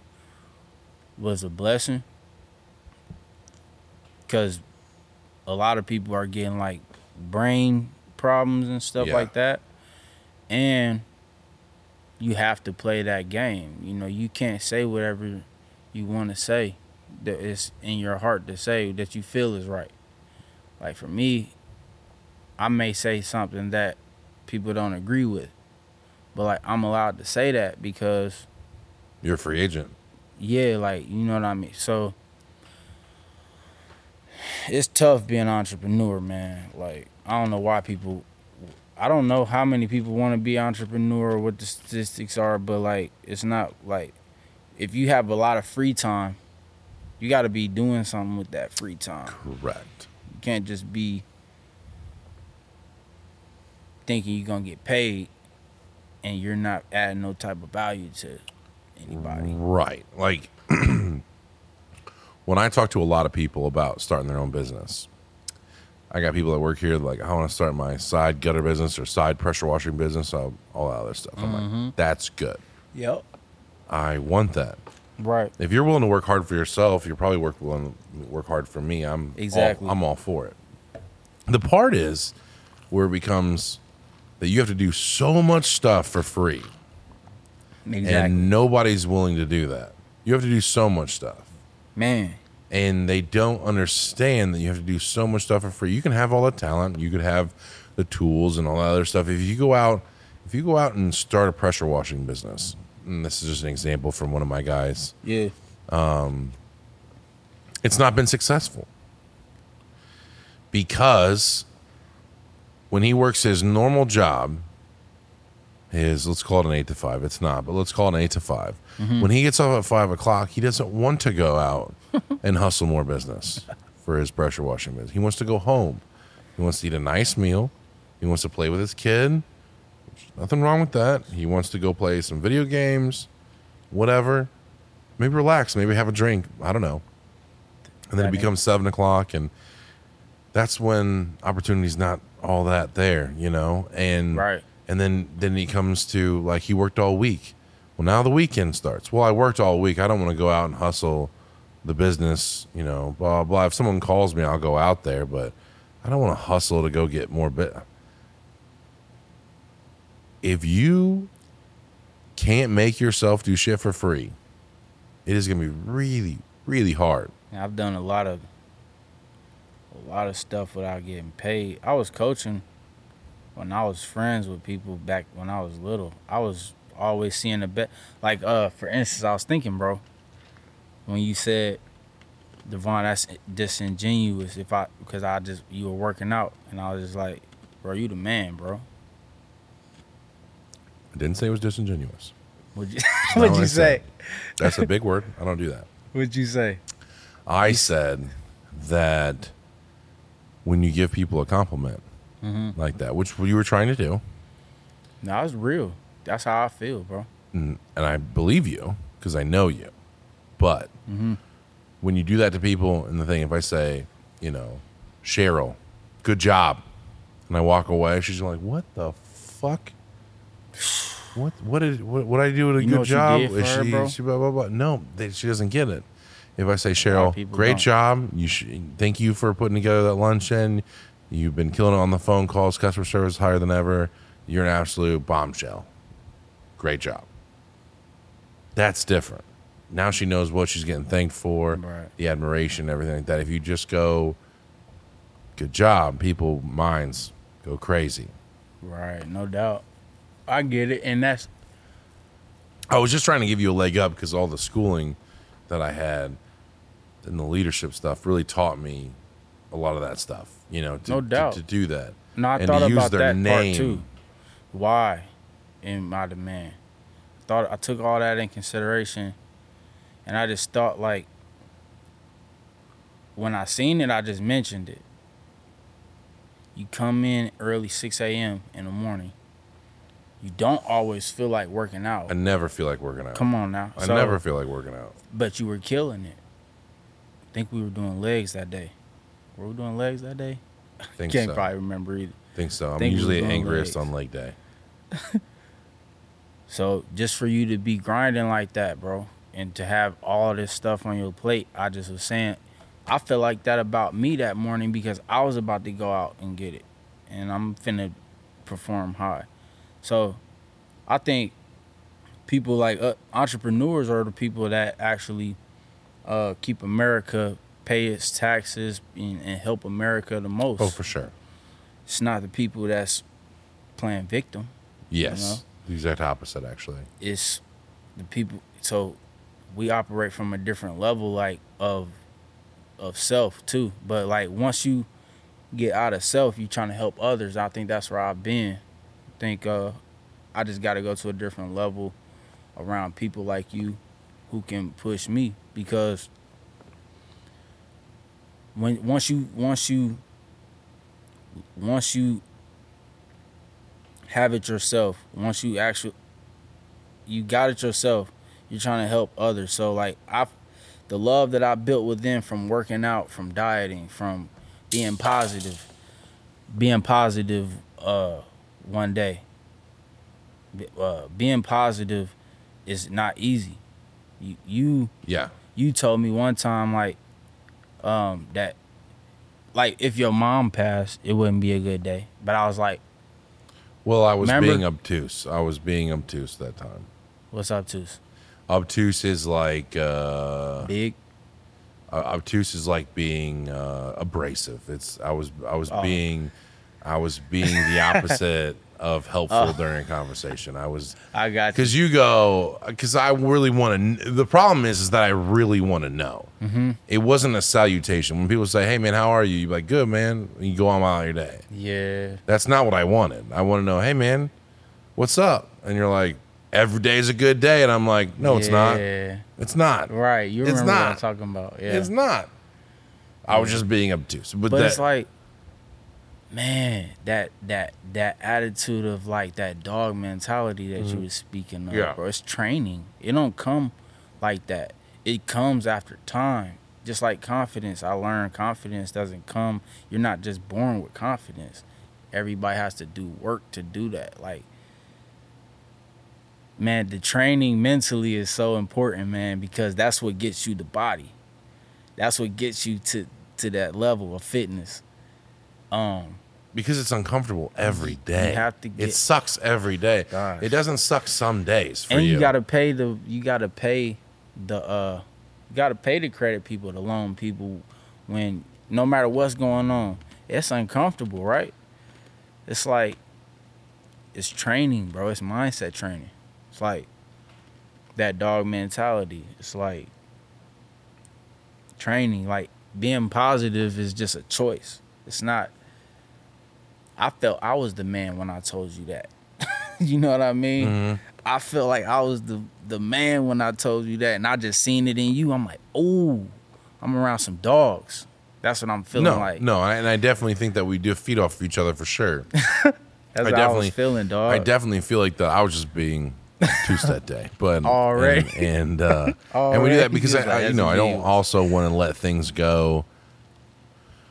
It was a blessing, because a lot of people are getting like brain problems and stuff yeah. like that, and you have to play that game. You know, you can't say whatever you want to say that is in your heart to say that you feel is right. Like for me, I may say something that people don't agree with. But, like, I'm allowed to say that because... You're a free agent. Yeah, like, you know what I mean? So, it's tough being an entrepreneur, man. Like, I don't know why people... I don't know how many people want to be entrepreneur or what the statistics are, but, like, it's not, like... If you have a lot of free time, you got to be doing something with that free time. Correct. You can't just be thinking you're going to get paid and you're not adding no type of value to anybody. Right. Like, when I talk to a lot of people about starting their own business, I got people that work here like, I want to start my side gutter business or side pressure washing business, all, all that other stuff. I'm mm-hmm. like, that's good. Yep. I want that. Right. If you're willing to work hard for yourself, you're probably work willing to work hard for me. I'm exactly. All, I'm all for it. The part is where it becomes... that you have to do so much stuff for free. Exactly. And nobody's willing to do that. You have to do so much stuff. Man. And they don't understand that you have to do so much stuff for free. You can have all the talent. You could have the tools and all that other stuff. If you go out, if you go out and start a pressure washing business, and this is just an example from one of my guys. Yeah. Um, it's not been successful. Because... when he works his normal job, his, let's call it an eight to five. It's not, but let's call it an eight to five. Mm-hmm. When he gets off at five o'clock, he doesn't want to go out and hustle more business for his pressure washing business. He wants to go home. He wants to eat a nice meal. He wants to play with his kid. There's nothing wrong with that. He wants to go play some video games, whatever. Maybe relax. Maybe have a drink. I don't know. And then it becomes seven o'clock, and that's when opportunity's not all that there, you know, and right. and then then he comes to like, he worked all week. Well, now the weekend starts. Well, I worked all week. I don't want to go out and hustle the business, you know, blah blah. If someone calls me, I'll go out there, but I don't want to hustle to go get more bit. If you can't make yourself do shit for free, it is gonna be really really hard. Yeah, I've done a lot of. A lot of stuff without getting paid. I was coaching when I was friends with people back when I was little. I was always seeing the best. Like, uh, for instance, I was thinking, bro, when you said, Devon, that's disingenuous. If I, because I just, you were working out, and I was just like, bro, you the man, bro. I didn't say it was disingenuous. What'd you, what'd you say? That's a big word. I don't do that. What'd you say? I said that. When you give people a compliment mm-hmm. like that, which you were trying to do. No, it's real. That's how I feel, bro. And, and I believe you because I know you. But mm-hmm. when you do that to people, and the thing, if I say, you know, Cheryl, good job, and I walk away, she's like, what the fuck? What What did What, what did I do with a you good job? Is her, she, bro? she blah, blah, blah. No, they, she doesn't get it. If I say, Cheryl, great don't. job. You sh- Thank you for putting together that luncheon. You've been killing it on the phone calls. Customer service higher than ever. you're an absolute bombshell. Great job. That's different. Now she knows what she's getting thanked for, right. The admiration, everything like that. If you just go, good job, people's minds go crazy. Right, no doubt. I get it, and that's... I was just trying to give you a leg up because all the schooling that I had and the leadership stuff really taught me a lot of that stuff, you know, to, no doubt. to, to do that. No, I and thought to use about their that name. Part too. Why am I the man? I thought I took all that in consideration, and I just thought, like, when I seen it, I just mentioned it. You come in early, six a.m. in the morning. You don't always feel like working out. I never feel like working out. Come on now. I so, never feel like working out. But you were killing it. I think we were doing legs that day. Were we doing legs that day? I think can't so. probably remember either. Think so. I'm think usually angriest legs. on leg day. So just for you to be grinding like that, bro, and to have all this stuff on your plate, I just was saying, I feel like that about me that morning because I was about to go out and get it, and I'm finna perform high. So I think people like uh, entrepreneurs are the people that actually uh, keep America, pay its taxes, and, and help America the most. Oh, for sure. It's not the people that's playing victim. Yes, you know? The exact opposite, actually. It's the people. So we operate from a different level like of of self, too. But, like, once you get out of self, you're trying to help others. I think that's where I've been. think uh I just got to go to a different level around people like you who can push me, because when once you once you once you have it yourself, once you actually you got it yourself, you're trying to help others. So like I the love that I built within from working out, from dieting, from being positive being positive uh one day. Uh, being positive is not easy. You, you yeah. You told me one time, like, um, that, like, if your mom passed, it wouldn't be a good day. But I was like, well, I was remember? being obtuse. I was being obtuse that time. What's obtuse? Obtuse is like uh, big. Uh, obtuse is like being uh, abrasive. It's I was I was oh. being. I was being the opposite of helpful oh. during a conversation. I was, I got you. Because you go, because I really want to. The problem is, is that I really want to know. Mm-hmm. It wasn't a salutation. When people say, "Hey man, how are you?" You're like, "Good man." And you go on about your day. Yeah. That's not what I wanted. I want to know, "Hey man, what's up?" And you're like, "Every day is a good day," and I'm like, "No, yeah. it's not. It's not." Right. You remember it's not. what I'm talking about? Yeah. It's not. I was just being obtuse, but, but that, it's like. Man, that that that attitude of like that dog mentality that mm-hmm. you were speaking of, yeah. bro, it's training. It don't come like that. It comes after time. Just like confidence, I learned confidence doesn't come. You're not just born with confidence. Everybody has to do work to do that. Like, man, the training mentally is so important, man, because that's what gets you the body. That's what gets you to to that level of fitness. Um, because it's uncomfortable every day. You have to get, it sucks every day. Gosh. It doesn't suck some days for you. And you, you got to pay the you got to pay the uh you got to pay the credit people, the loan people, when no matter what's going on. It's uncomfortable, right? It's like it's training, bro. It's mindset training. It's like that dog mentality. It's like training, like being positive is just a choice. It's not, I felt I was the man when I told you that. You know what I mean? Mm-hmm. I felt like I was the, the man when I told you that, and I just seen it in you. I'm like, oh, I'm around some dogs. That's what I'm feeling no, like. No, and I definitely think that we do feed off of each other for sure. That's I what I was feeling, dog. I definitely feel like the, I was just being obtuse that day. But all right. And, and, uh, all and we right. do that because, I, like, I, you know, I don't also want to let things go.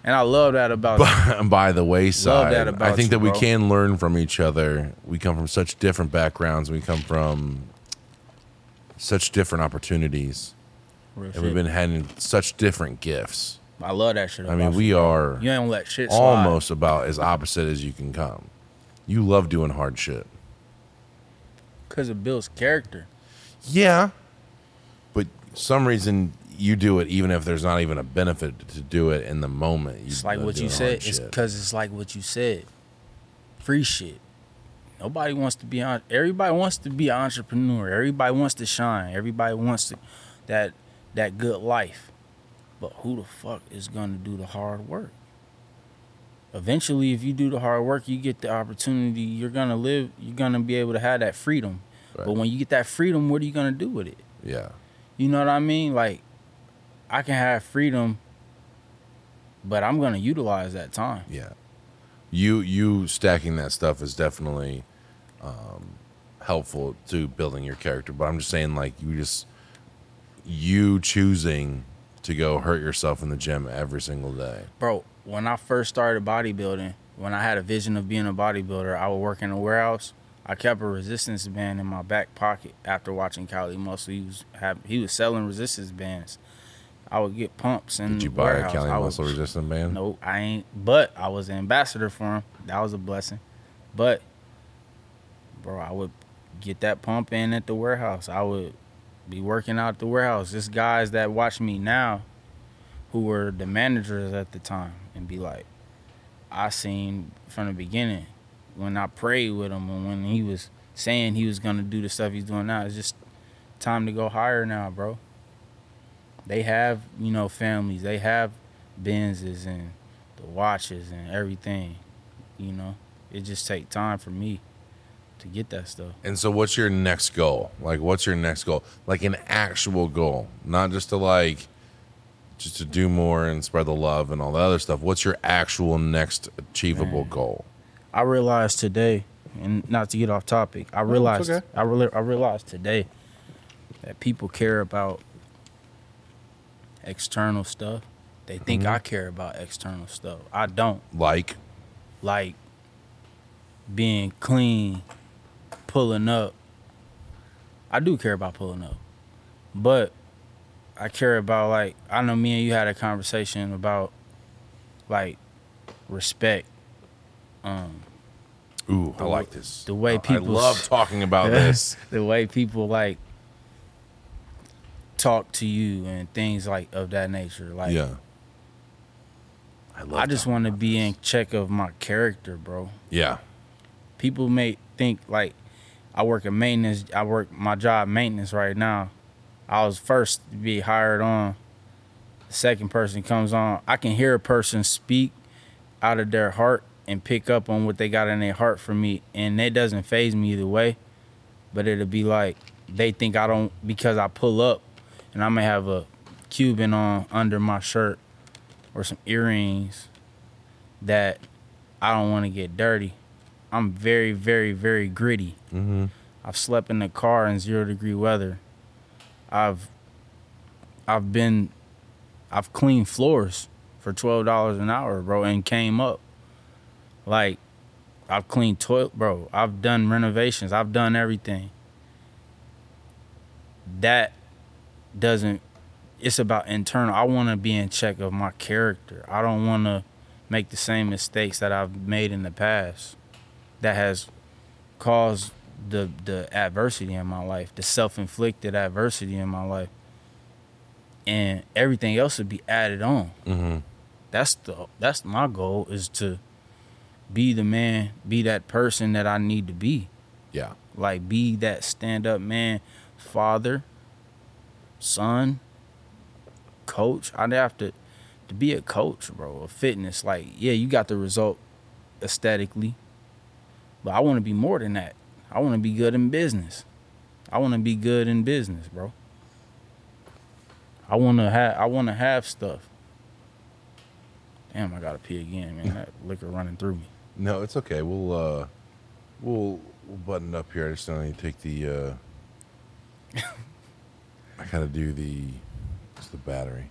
And I love that about you. By the wayside, that about I think you, that we bro. can learn from each other. We come from such different backgrounds. We come from such different opportunities. Real and shit. We've been having such different gifts. I love that shit. I mean, we you, are you ain't let shit slide. Almost about as opposite as you can come. You love doing hard shit. Because it builds character. Yeah. But some reason you do it even if there's not even a benefit to do it in the moment. You it's like what you said. It's because it's like what you said. Free shit. Nobody wants to be on. Everybody wants to be an entrepreneur. Everybody wants to shine. Everybody wants to, that that good life. But who the fuck is going to do the hard work? Eventually, if you do the hard work, you get the opportunity. You're going to live. You're going to be able to have that freedom. Right. But when you get that freedom, what are you going to do with it? Yeah. You know what I mean? Like, I can have freedom, but I'm going to utilize that time. Yeah. You you stacking that stuff is definitely um, helpful to building your character. But I'm just saying, like, you just, you choosing to go hurt yourself in the gym every single day. Bro, when I first started bodybuilding, when I had a vision of being a bodybuilder, I would work in a warehouse. I kept a resistance band in my back pocket after watching Kali Muscle. He was, have, he was selling resistance bands. I would get pumps in the warehouse. Did you buy a Kali Muscle resistant band? No, I ain't. But I was an ambassador for him. That was a blessing. But, bro, I would get that pump in at the warehouse. I would be working out at the warehouse. There's guys that watch me now who were the managers at the time and be like, I seen from the beginning when I prayed with him and when he was saying he was going to do the stuff he's doing now. It's just time to go higher now, bro. They have, you know, families. They have Benzes and the watches and everything, you know. It just take time for me to get that stuff. And so what's your next goal? Like, what's your next goal? Like an actual goal, not just to, like, just to do more and spread the love and all that other stuff. What's your actual next achievable Man. goal? I realized today, and not to get off topic, I realized, okay. I, re- I realized today that people care about external stuff. They think mm-hmm. I care about external stuff. I don't. Like? Like being clean, pulling up. I do care about pulling up. But I care about, like, I know me and you had a conversation about, like, respect. Um, Ooh, I like way, this. The way people... I love talking about this. The way people, like, talk to you and things like of that nature. Like, yeah, I love. I just want to be in check of my character, bro. Yeah, people may think like I work in maintenance. I work my job maintenance right now. I was first to be hired on. The second person comes on. I can hear a person speak out of their heart and pick up on what they got in their heart for me, and that doesn't faze me either way. But it'll be like they think I don't because I pull up. And I may have a Cuban on under my shirt or some earrings that I don't want to get dirty. I'm very, very, very gritty. Mm-hmm. I've slept in the car in zero degree weather. I've I've been, I've cleaned floors for twelve dollars an hour, bro, and came up. Like, I've cleaned toilet, bro. I've done renovations. I've done everything. That doesn't, it's about internal. I want to be in check of my character. I don't want to make the same mistakes that I've made in the past that has caused the the adversity in my life, the self-inflicted adversity in my life, and everything else would be added on. Mm-hmm. That's the that's my goal, is to be the man, be that person that I need to be. Yeah, like be that stand-up man, father, son, coach. I'd have to to be a coach, bro, a fitness. Like, yeah, you got the result aesthetically, but I want to be more than that. I want to be good in business. I want to be good in business, bro. I want to have. I want to have stuff. Damn, I gotta pee again, man. That liquor running through me. No, it's okay. We'll uh, we'll we'll button up here. I just don't need to take the. Uh... I gotta do the, it's the battery.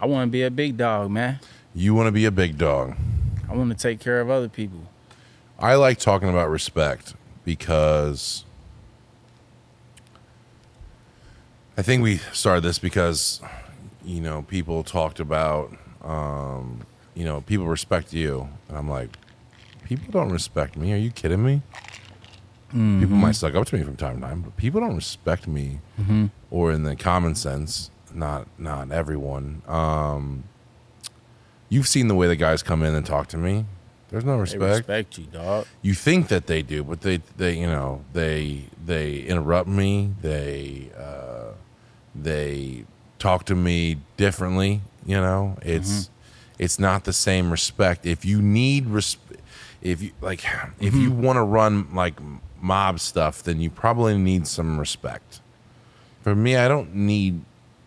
I want to be a big dog, man. You want to be a big dog. I want to take care of other people. I like talking about respect because I think we started this because, you know, people talked about, um, you know, people respect you. And I'm like, people don't respect me. Are you kidding me? Mm-hmm. People might suck up to me from time to time, but people don't respect me. Mm-hmm. Or in the common sense, not not everyone. Um, you've seen the way the guys come in and talk to me. There's no respect. They respect you, dog. You think that they do, but they, they you know, they they interrupt me. They uh, they talk to me differently. You know, it's mm-hmm. it's not the same respect. If you need respect, if you like, if mm-hmm. you want to run like mob stuff, then you probably need some respect. For me, I don't need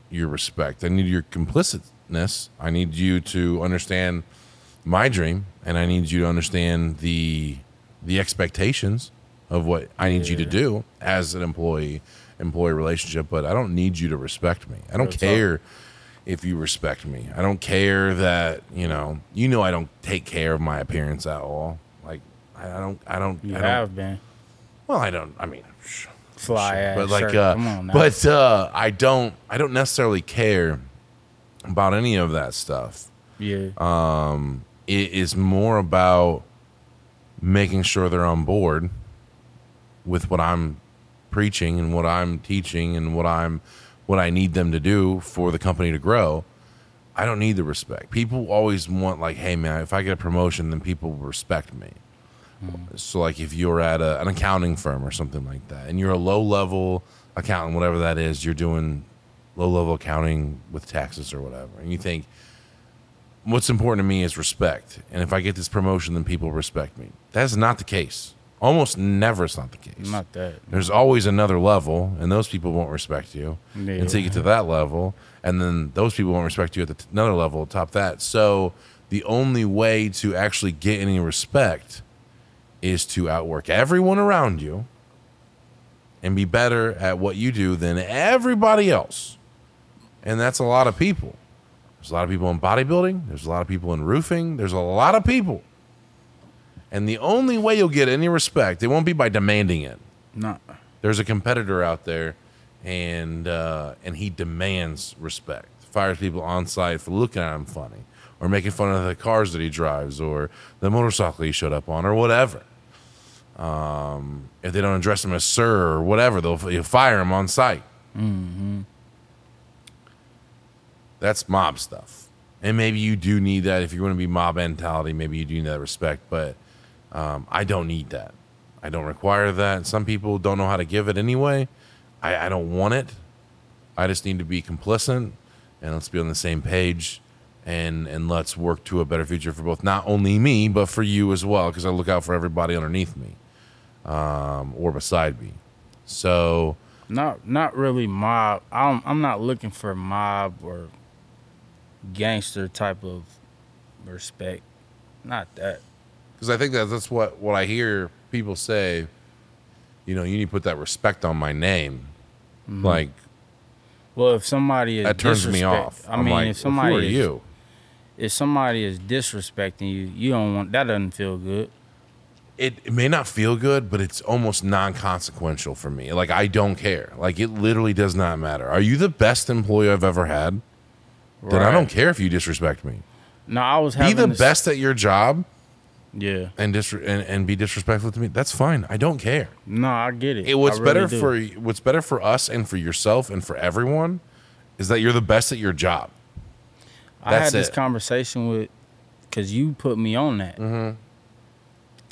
your respect. I need your complicitness. I need you to understand my dream, and I need you to understand the the expectations of what I need yeah. you to do as an employee employee relationship. But I don't need you to respect me. I don't That's care up. If you respect me. I don't care that you know you know I don't take care of my appearance at all. Like I don't I don't you I have don't, been. Well, I don't. I mean, fly ass, but like, uh, Come on now. but uh, I don't I don't necessarily care about any of that stuff. Yeah. Um. It is more about making sure they're on board with what I'm preaching and what I'm teaching and what I'm what I need them to do for the company to grow. I don't need the respect. People always want like, hey man, if I get a promotion, then people will respect me. Mm-hmm. So like if you're at a, an accounting firm or something like that, and you're a low level accountant, whatever that is, you're doing low level accounting with taxes or whatever, and you think, what's important to me is respect. And if I get this promotion, then people respect me. That is not the case. Almost never it's not the case. Not that. There's always another level, and those people won't respect you yeah. until you get to that level, and then those people won't respect you at the t- another level atop that. So the only way to actually get any respect is to outwork everyone around you and be better at what you do than everybody else. And that's a lot of people. There's a lot of people in bodybuilding. There's a lot of people in roofing. There's a lot of people. And the only way you'll get any respect, it won't be by demanding it. No. There's a competitor out there, and uh, and he demands respect. Fires people on site for looking at him funny or making fun of the cars that he drives or the motorcycle he showed up on or whatever. Um, if they don't address him as sir or whatever, they'll you'll fire him on site. Mm-hmm. That's mob stuff. And maybe you do need that. If you want to be mob mentality, maybe you do need that respect. But um, I don't need that. I don't require that. Some people don't know how to give it anyway. I, I don't want it. I just need to be complicit. And let's be on the same page. And, and let's work to a better future for both. Not only me, but for you as well. Because I look out for everybody underneath me. Um, or beside me. So. Not, not really mob. I'm, I'm not looking for mob or gangster type of respect, not that. Because I think that that's what what I hear people say. You know, you need to put that respect on my name. Mm-hmm. Like, well, if somebody is that turns me off. I I'm mean, like, if somebody well, who are is, you? If somebody is disrespecting you, you don't want that. Doesn't feel good. It, it may not feel good, but it's almost non-consequential for me. Like I don't care. Like it literally does not matter. Are you the best employee I've ever had? Then right. I don't care if you disrespect me. No, I was having be the this... best at your job. Yeah, and, dis- and and be disrespectful to me. That's fine. I don't care. No, I get it. it what's I better really for what's better for us and for yourself and for everyone is that you're the best at your job. That's I had this it. conversation with because you put me on that. Mm-hmm.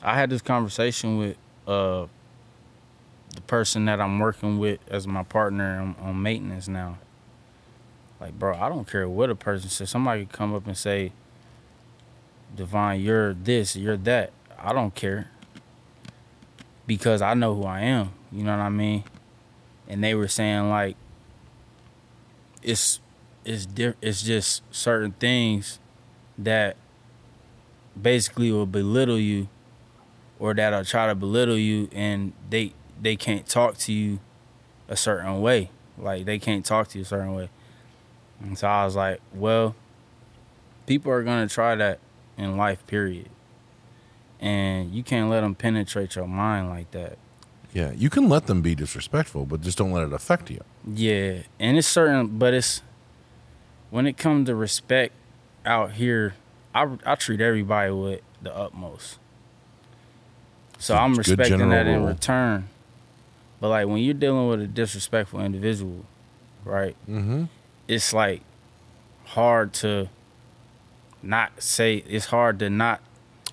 I had this conversation with uh, the person that I'm working with as my partner on, on maintenance now. Like, bro, I don't care what a person says. Somebody could come up and say, Devon, you're this, you're that. I don't care. Because I know who I am. You know what I mean? And they were saying, like, it's it's diff- it's just certain things that basically will belittle you or that'll try to belittle you, and they they can't talk to you a certain way. Like, they can't talk to you a certain way. And so I was like, well, people are going to try that in life, period. And you can't let them penetrate your mind like that. Yeah, you can let them be disrespectful, but just don't let it affect you. Yeah, and it's certain, but it's, when it comes to respect out here, I, I treat everybody with the utmost. So I'm it's respecting that in return. But, like, when you're dealing with a disrespectful individual, right, mm-hmm. it's, like, hard to not say, it's hard to not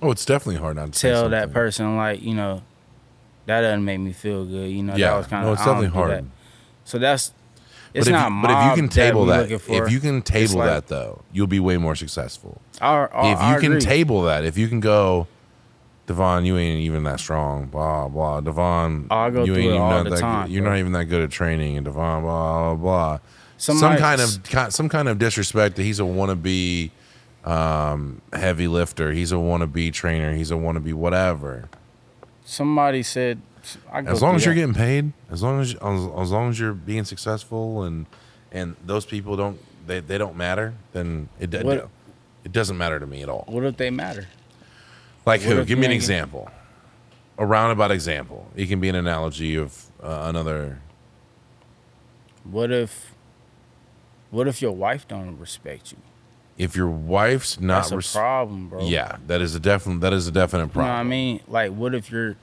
Oh, it's definitely hard not to tell say that person, like, you know, that doesn't make me feel good. You know, yeah. that was kind of, no, it's definitely hard. That. So that's, it's but not you, But if you can table that, that for, if you can table like, that, though, you'll be way more successful. Our, our, if you I can agree. table that, if you can go, Devon, you ain't even that strong, blah, blah. Devon, you ain't even that good. You're not even that good at training, and Devon, blah, blah, blah. Some, some, kind of, some kind of disrespect that he's a wannabe um, heavy lifter. He's a wannabe trainer. He's a wannabe whatever. Somebody said... I as long as you're that. getting paid, as long as, as as long as you're being successful and and those people don't, they, they don't matter, then it, what, it doesn't matter to me at all. What if they matter? Like what who? Give me an example. A roundabout example. It can be an analogy of uh, another. What if, what if your wife don't respect you? If your wife's not, that's a res- problem, bro. Yeah, that is a definite. That is a definite problem. You know what I mean? Like, what if you're,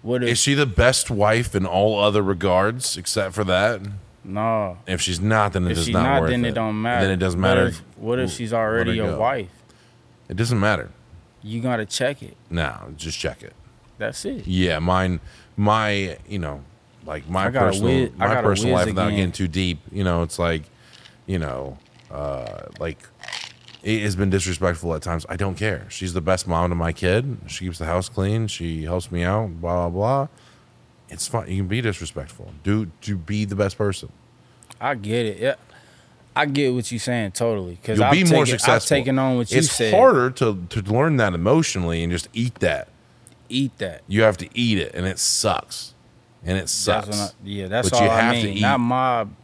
what if, is she the best wife in all other regards except for that? No. If she's not, then it is not, not worth it. If she's not, then it don't matter. Then it doesn't matter. What if, what if she's already your wife? It doesn't matter. You gotta check it. No, just check it. That's it. Yeah, mine, my, you know, like my personal, whiz, my personal life again. Without getting too deep. You know, it's like, you know, uh, like it has been disrespectful at times. I don't care. She's the best mom to my kid. She keeps the house clean. She helps me out. Blah blah blah. It's fine. You can be disrespectful. Do do be the best person. I get it. Yeah. I get what you're saying totally. Because I've be taken, taken on what you it's said. It's harder to, to learn that emotionally and just eat that. Eat that. You have to eat it, and it sucks. And it sucks. That's I, yeah, that's but all you I have mean. To eat. Not mob,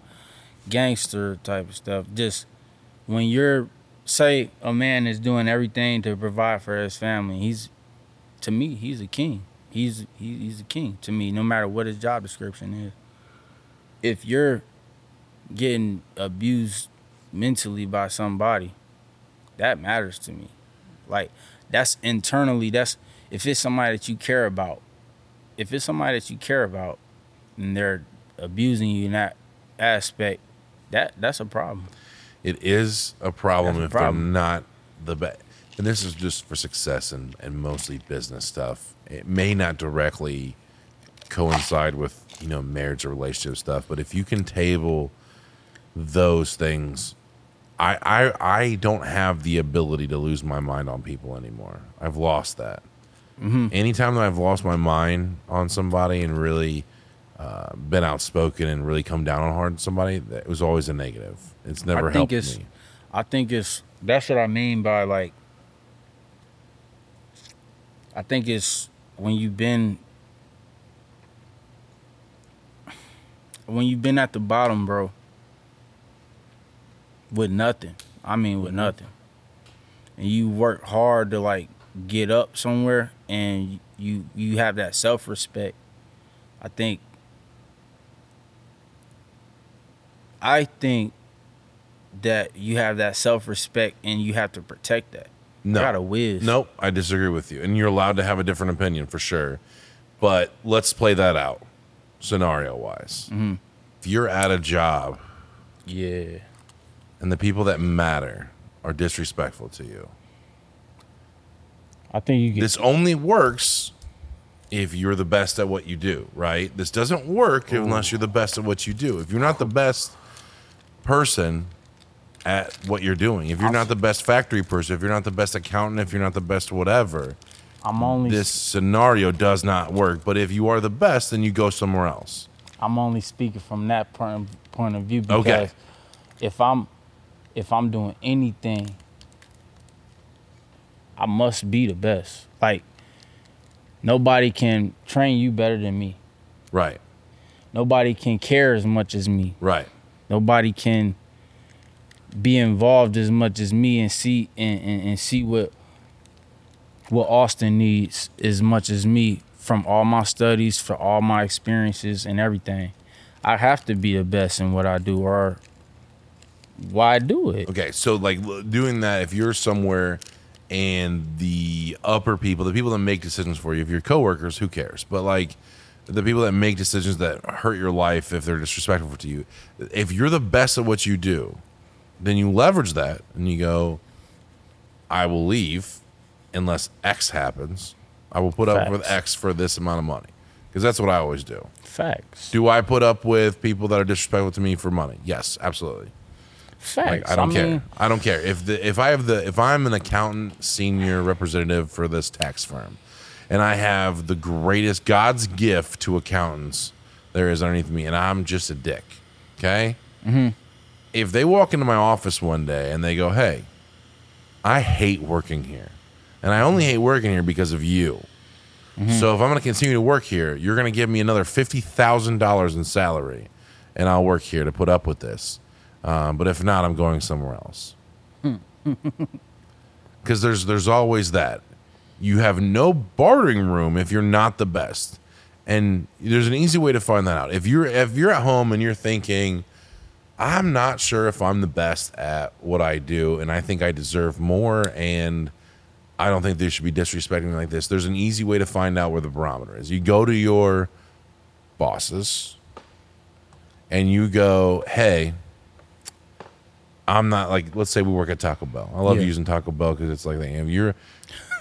gangster type of stuff. Just when you're, say a man is doing everything to provide for his family. He's, to me, he's a king. He's he, he's a king to me, no matter what his job description is. If you're getting abused mentally by somebody, that matters to me. Like, that's internally, that's, if it's somebody that you care about, if it's somebody that you care about and they're abusing you in that aspect, that that's a problem. It is a problem that's if a problem. They're not the best. And this is just for success and, and mostly business stuff. It may not directly coincide with, you know, marriage or relationship stuff, but if you can table those things, I, I I don't have the ability to lose my mind on people anymore. I've lost that. Mm-hmm. Anytime that I've lost my mind on somebody and really uh, been outspoken and really come down on hard somebody, that was always a negative. It's never I helped think it's, me. I think it's that's what I mean by like. I think it's when you've been when you've been at the bottom, bro. With nothing. I mean, with nothing. And you work hard to, like, get up somewhere, and you you have that self-respect. I think... I think that you have that self-respect, and you have to protect that. No. You gotta whiz. Nope, I disagree with you. And you're allowed to have a different opinion, for sure. But let's play that out, scenario-wise. Mm-hmm. If you're at a job... Yeah... and the people that matter are disrespectful to you. I think you can. This only works if you're the best at what you do, right? This doesn't work Ooh. unless you're the best at what you do. If you're not the best person at what you're doing, if you're not the best factory person, if you're not the best accountant, if you're not the best whatever, I'm only this scenario does not work. But if you are the best, then you go somewhere else. I'm only speaking from that point of view because okay. if I'm... If I'm doing anything, I must be the best. Like, nobody can train you better than me. Right. Nobody can care as much as me. Right. Nobody can be involved as much as me and see and, and, and see what what Austin needs as much as me from all my studies, for all my experiences and everything. I have to be the best in what I do or why do it? Okay, so like doing that, if you're somewhere and the upper people, the people that make decisions for you. If you're coworkers, who cares? But like the people that make decisions that hurt your life, if they're disrespectful to you, if you're the best at what you do, then you leverage that and you go, I will leave unless X happens. I will put Facts. Up with X for this amount of money. Because that's what I always do. Facts. Do I put up with people that are disrespectful to me for money? Yes, absolutely. Facts. Like, I don't I care. Mean, I don't care if the if I have the if I'm an accountant senior representative for this tax firm, and I have the greatest God's gift to accountants there is underneath me, and I'm just a dick. Okay. Mm-hmm. If they walk into my office one day and they go, "Hey, I hate working here, and I only hate working here because of you." Mm-hmm. So if I'm going to continue to work here, you're going to give me another fifty thousand dollars in salary, and I'll work here to put up with this. Um, but if not, I'm going somewhere else. Because there's there's always that. You have no bartering room if you're not the best. And there's an easy way to find that out. If you're if you're at home and you're thinking, I'm not sure if I'm the best at what I do, and I think I deserve more, and I don't think they should be disrespecting me like this. There's an easy way to find out where the barometer is. You go to your bosses and you go, hey, I'm not like, let's say we work at Taco Bell. I love yeah. using Taco Bell because it's like, if you're,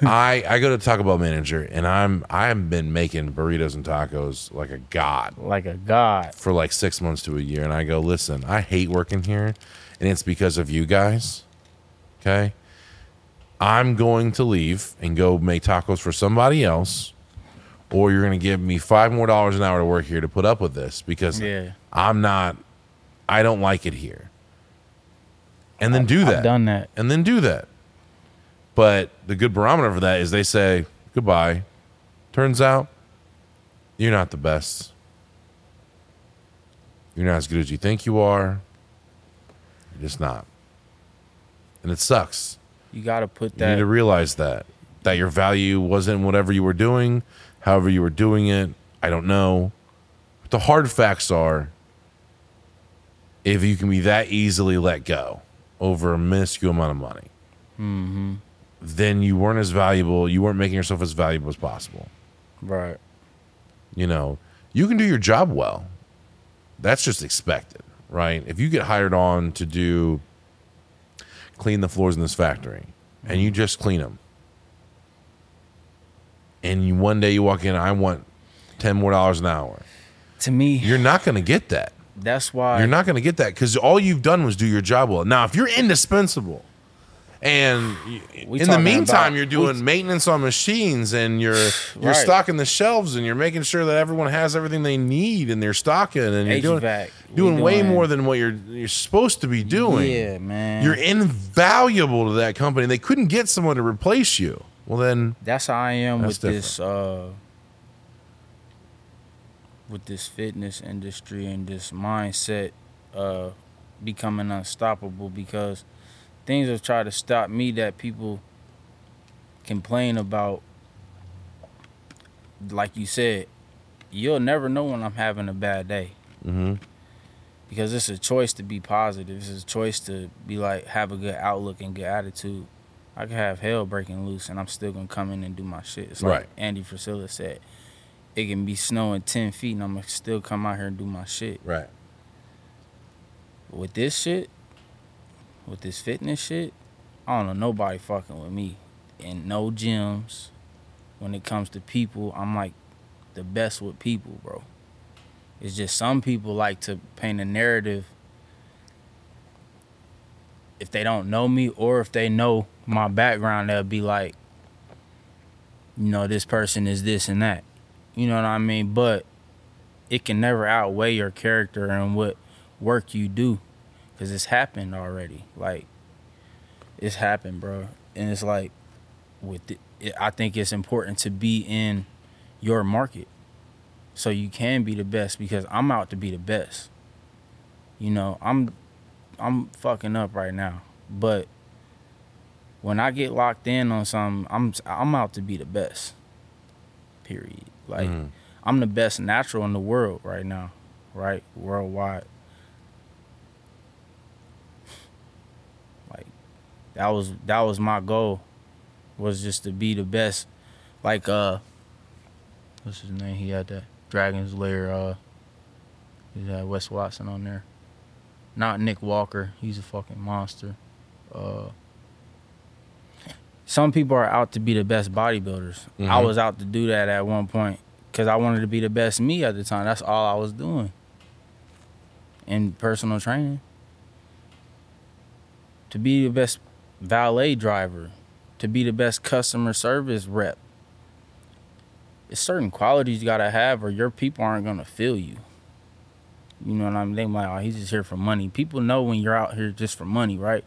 I, I go to Taco Bell manager and I'm, I've been making burritos and tacos like a god. Like a god. For like six months to a year. And I go, listen, I hate working here and it's because of you guys. Okay. I'm going to leave and go make tacos for somebody else, or you're going to give me five more dollars an hour to work here to put up with this because yeah. I'm not, I don't like it here. And then I've, do that. I've done that. And then do that. But the good barometer for that is they say, goodbye. Turns out you're not the best. You're not as good as you think you are. You're just not. And it sucks. You got to put that. You need to realize that, that your value wasn't whatever you were doing, however you were doing it. I don't know. But the hard facts are, if you can be that easily let go over a minuscule amount of money, mm-hmm. then you weren't as valuable. You weren't making yourself as valuable as possible. Right. You know, you can do your job well. That's just expected, right? If you get hired on to do clean the floors in this factory, and you just clean them, and you, one day you walk in, I want ten more dollars an hour. To me, you're not going to get that. That's why you're not going to get that, because all you've done was do your job well. Now, if you're indispensable, and we in the meantime about, you're doing maintenance on machines, and you're you're right. stocking the shelves, and you're making sure that everyone has everything they need in their stocking, and you're doing, doing, doing way more than what you're you're supposed to be doing. Yeah, man, you're invaluable to that company. They couldn't get someone to replace you. Well, then that's how I am with different. this uh, with this fitness industry and this mindset of uh, becoming unstoppable, because things have tried to stop me that people complain about. Like you said, you'll never know when I'm having a bad day. Mm-hmm. Because it's a choice to be positive. It's a choice to be like, have a good outlook and good attitude. I could have hell breaking loose and I'm still going to come in and do my shit. It's right. like Andy Frisella said, it can be snowing ten feet and I'm going to still come out here and do my shit. Right. With this shit, with this fitness shit, I don't know nobody fucking with me. And no gyms. When it comes to people, I'm like the best with people, bro. It's just some people like to paint a narrative if they don't know me, or if they know my background, they'll be like, you know, this person is this and that. You know what I mean? But it can never outweigh your character and what work you do. Because it's happened already. Like, it's happened, bro. And it's like, with it, it, I think it's important to be in your market so you can be the best, because I'm out to be the best. You know, I'm I'm fucking up right now. But when I get locked in on something, I'm, I'm out to be the best, period. Like, mm. I'm the best natural in the world right now, right? Worldwide. That was that was my goal was just to be the best. Like, uh, what's his name? He had that Dragon's Lair. Uh, he had Wes Watson on there. Not Nick Walker. He's a fucking monster. Uh, some people are out to be the best bodybuilders. Mm-hmm. I was out to do that at one point because I wanted to be the best me at the time. That's all I was doing in personal training. To be the best valet driver, to be the best customer service rep. It's certain qualities you gotta have or your people aren't gonna feel you. You know what I mean? They like, oh, he's just here for money. People know when you're out here just for money, right?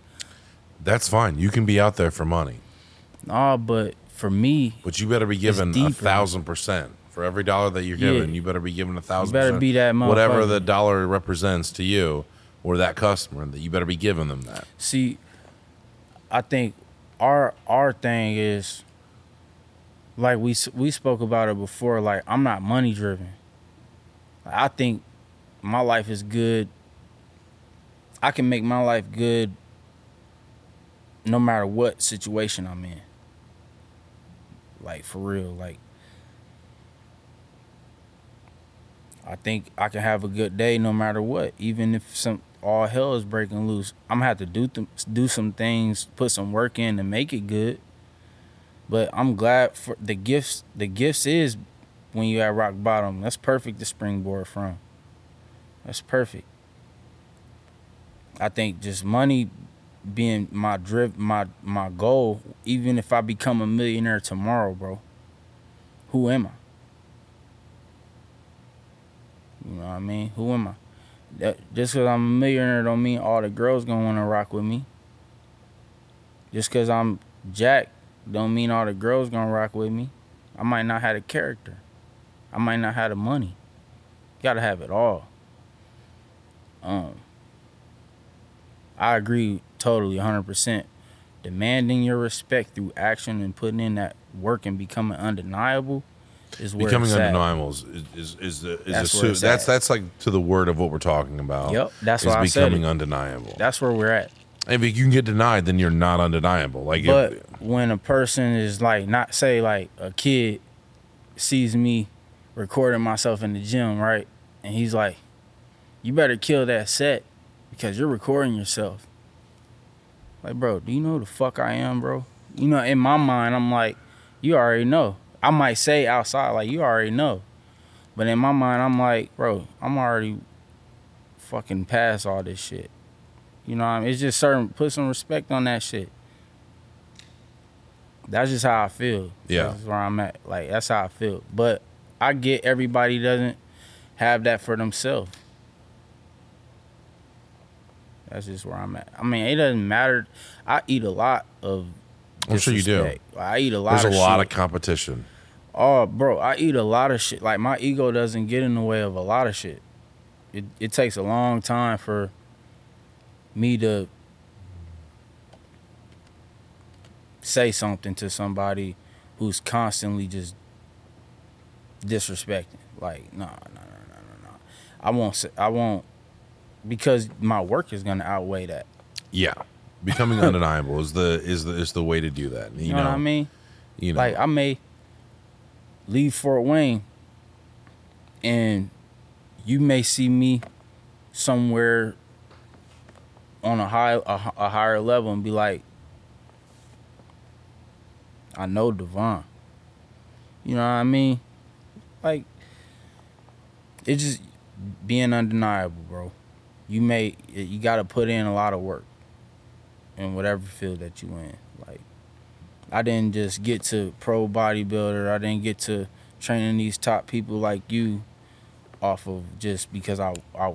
That's fine. You can be out there for money. Nah, but for me, but you better be given a thousand percent. For every dollar that you're yeah. given, you better be given a thousand percent. You better be that motherfucker. Whatever the dollar represents to you or that customer, that you better be giving them that. See, I think our our thing is, like we we spoke about it before, like I'm not money driven. I think my life is good. I can make my life good no matter what situation I'm in. Like, for real. Like, I think I can have a good day no matter what, even if some all hell is breaking loose. I'm going to have to do, th- do some things, put some work in to make it good. But I'm glad for the gifts. The gifts is when you at rock bottom. That's perfect to springboard from. That's perfect. I think just money being my driv- my my goal, even if I become a millionaire tomorrow, bro, who am I? You know what I mean? Who am I? That, just because I'm a millionaire don't mean all the girls going to want to rock with me. Just because I'm jacked don't mean all the girls going to rock with me. I might not have the character. I might not have the money. Got to have it all. Um, I agree totally, one hundred percent. Demanding your respect through action and putting in that work and becoming undeniable is where becoming it's undeniable at. is is is, the, is that's, a, where it's that's at. that's like to the word of what we're talking about. Yep, that's why I said becoming undeniable. That's where we're at. If you can get denied, then you're not undeniable. Like, but if, when a person is like, not say like a kid sees me recording myself in the gym, right, and he's like, you better kill that set because you're recording yourself. Like, bro, do you know who the fuck I am, bro? You know, in my mind, I'm like, you already know. I might say outside, like, you already know. But in my mind, I'm like, bro, I'm already fucking past all this shit. You know what I mean? It's just certain, put some respect on that shit. That's just how I feel. Yeah. That's where I'm at. Like, that's how I feel. But I get everybody doesn't have that for themselves. That's just where I'm at. I mean, it doesn't matter. I eat a lot of disrespect. I'm sure you do. I eat a lot There's of shit. There's a lot shit. of competition. Oh, bro, I eat a lot of shit. Like, my ego doesn't get in the way of a lot of shit. It it takes a long time for me to say something to somebody who's constantly just disrespecting. Like, no, no, no, no, no, no. I won't say, I won't. Because my work is gonna outweigh that. Yeah, becoming undeniable is the is the is the way to do that. You, you know, know what I mean? You know, like I may leave Fort Wayne, and you may see me somewhere on a high a, a higher level and be like, I know Devon. You know what I mean? Like, it's just being undeniable, bro. You may, you got to put in a lot of work in whatever field that you in. Like, I didn't just get to pro bodybuilder. I didn't get to training these top people like you off of just because I, I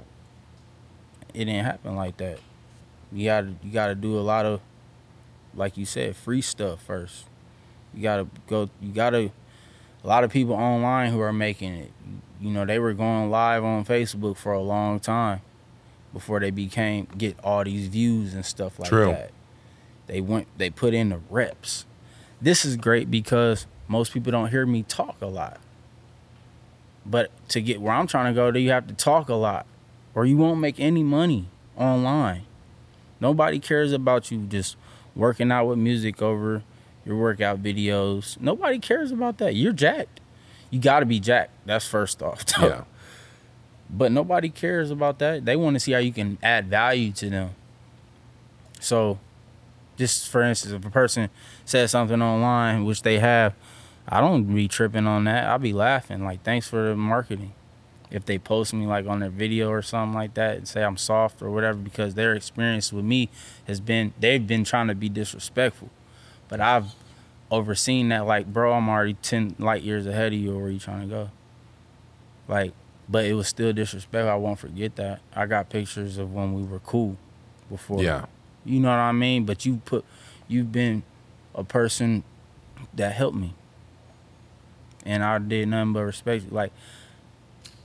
it didn't happen like that. You got to, you got to do a lot of, like you said, free stuff first. You got to go, you got to, a lot of people online who are making it, you know, they were going live on Facebook for a long time before they became get all these views and stuff like True. that. They went they put in the reps. This is great because most people don't hear me talk a lot. But to get where I'm trying to go, you have to talk a lot or you won't make any money online. Nobody cares about you just working out with music over your workout videos. Nobody cares about that. You're jacked. You got to be jacked. That's first off. Yeah. But nobody cares about that. They want to see how you can add value to them. So, just for instance, if a person says something online, which they have, I don't be tripping on that. I'll be laughing. Like, thanks for the marketing. If they post me, like, on their video or something like that and say I'm soft or whatever, because their experience with me has been, they've been trying to be disrespectful. But I've overseen that, like, bro, I'm already ten light years ahead of you. Or where you trying to go? Like, but it was still disrespectful. I won't forget that. I got pictures of when we were cool before. Yeah. You know what I mean? But you put, you've been a person that helped me. And I did nothing but respect you. Like,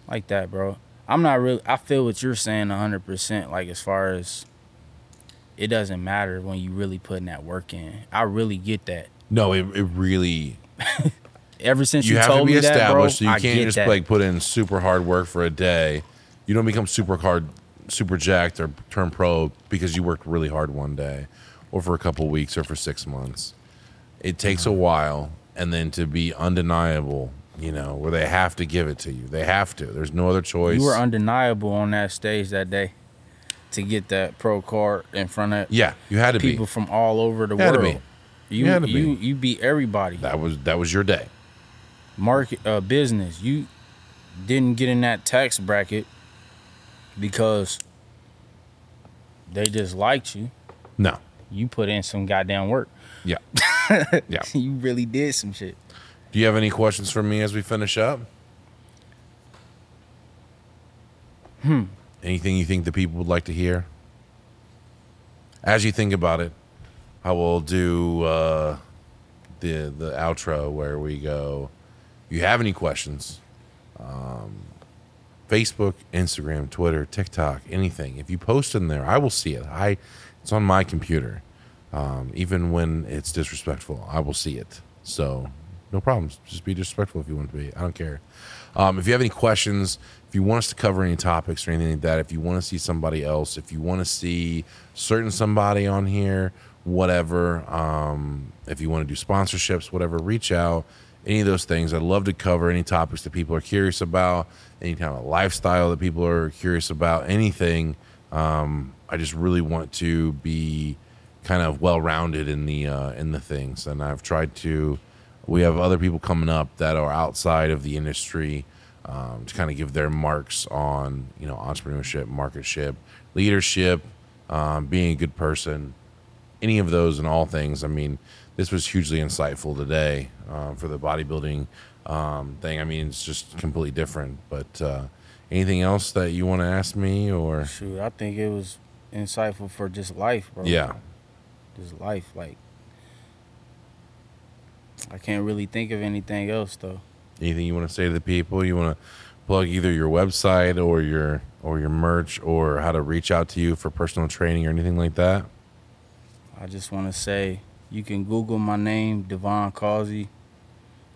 like that, bro. I'm not really, I feel what you're saying one hundred percent, like, as far as it doesn't matter when you really putting that work in. I really get that. No, it, it really. Ever since you, you told me that, bro, so you have to be established. You can't just, that. like, put in super hard work for a day. You don't become super hard, super jacked or turn pro because you worked really hard one day or for a couple of weeks or for six months. It takes mm-hmm. a while, and then to be undeniable, you know, where they have to give it to you. They have to. There's no other choice. You were undeniable on that stage that day to get that pro card in front of yeah, you had to people be. from all over the you world. Had to be. You, you had to you, be. You beat everybody. That was that was your day. Market uh, business. You didn't get in that tax bracket because they just liked you. No. You put in some goddamn work. Yeah. Yeah. You really did some shit. Do you have any questions for me as we finish up? Hmm. Anything you think the people would like to hear? As you think about it, I will do uh, the the outro where we go. If you have any questions, um, Facebook, Instagram, Twitter, TikTok, anything. If you post in there, I will see it. I it's on my computer. Um, even when it's disrespectful, I will see it. So no problems. Just be disrespectful if you want to be. I don't care. Um, if you have any questions, if you want us to cover any topics or anything like that, if you want to see somebody else, if you want to see certain somebody on here, whatever, um, if you want to do sponsorships, whatever, reach out. Any of those things. I'd love to cover any topics that people are curious about, any kind of lifestyle that people are curious about, anything. Um, I just really want to be kind of well-rounded in the uh, in the things. And I've tried to... We have other people coming up that are outside of the industry um, to kind of give their marks on, you know, entrepreneurship, marketship, leadership, um, being a good person, any of those and all things. I mean, this was hugely insightful today uh, for the bodybuilding um, thing. I mean, it's just completely different. But uh, anything else that you want to ask me or? Shoot, I think it was insightful for just life, bro. Yeah. Just life, like. I can't really think of anything else, though. Anything you want to say to the people? You want to plug either your website or your or your merch or how to reach out to you for personal training or anything like that? I just want to say you can Google my name, Devon Causey.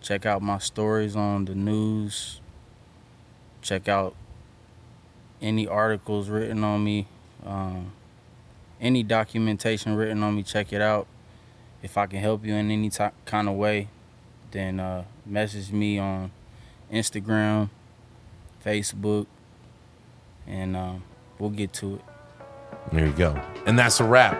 Check out my stories on the news. Check out any articles written on me, um, any documentation written on me. Check it out. If I can help you in any t- kind of way, then uh, message me on Instagram, Facebook, and um, we'll get to it. There you go. And that's a wrap.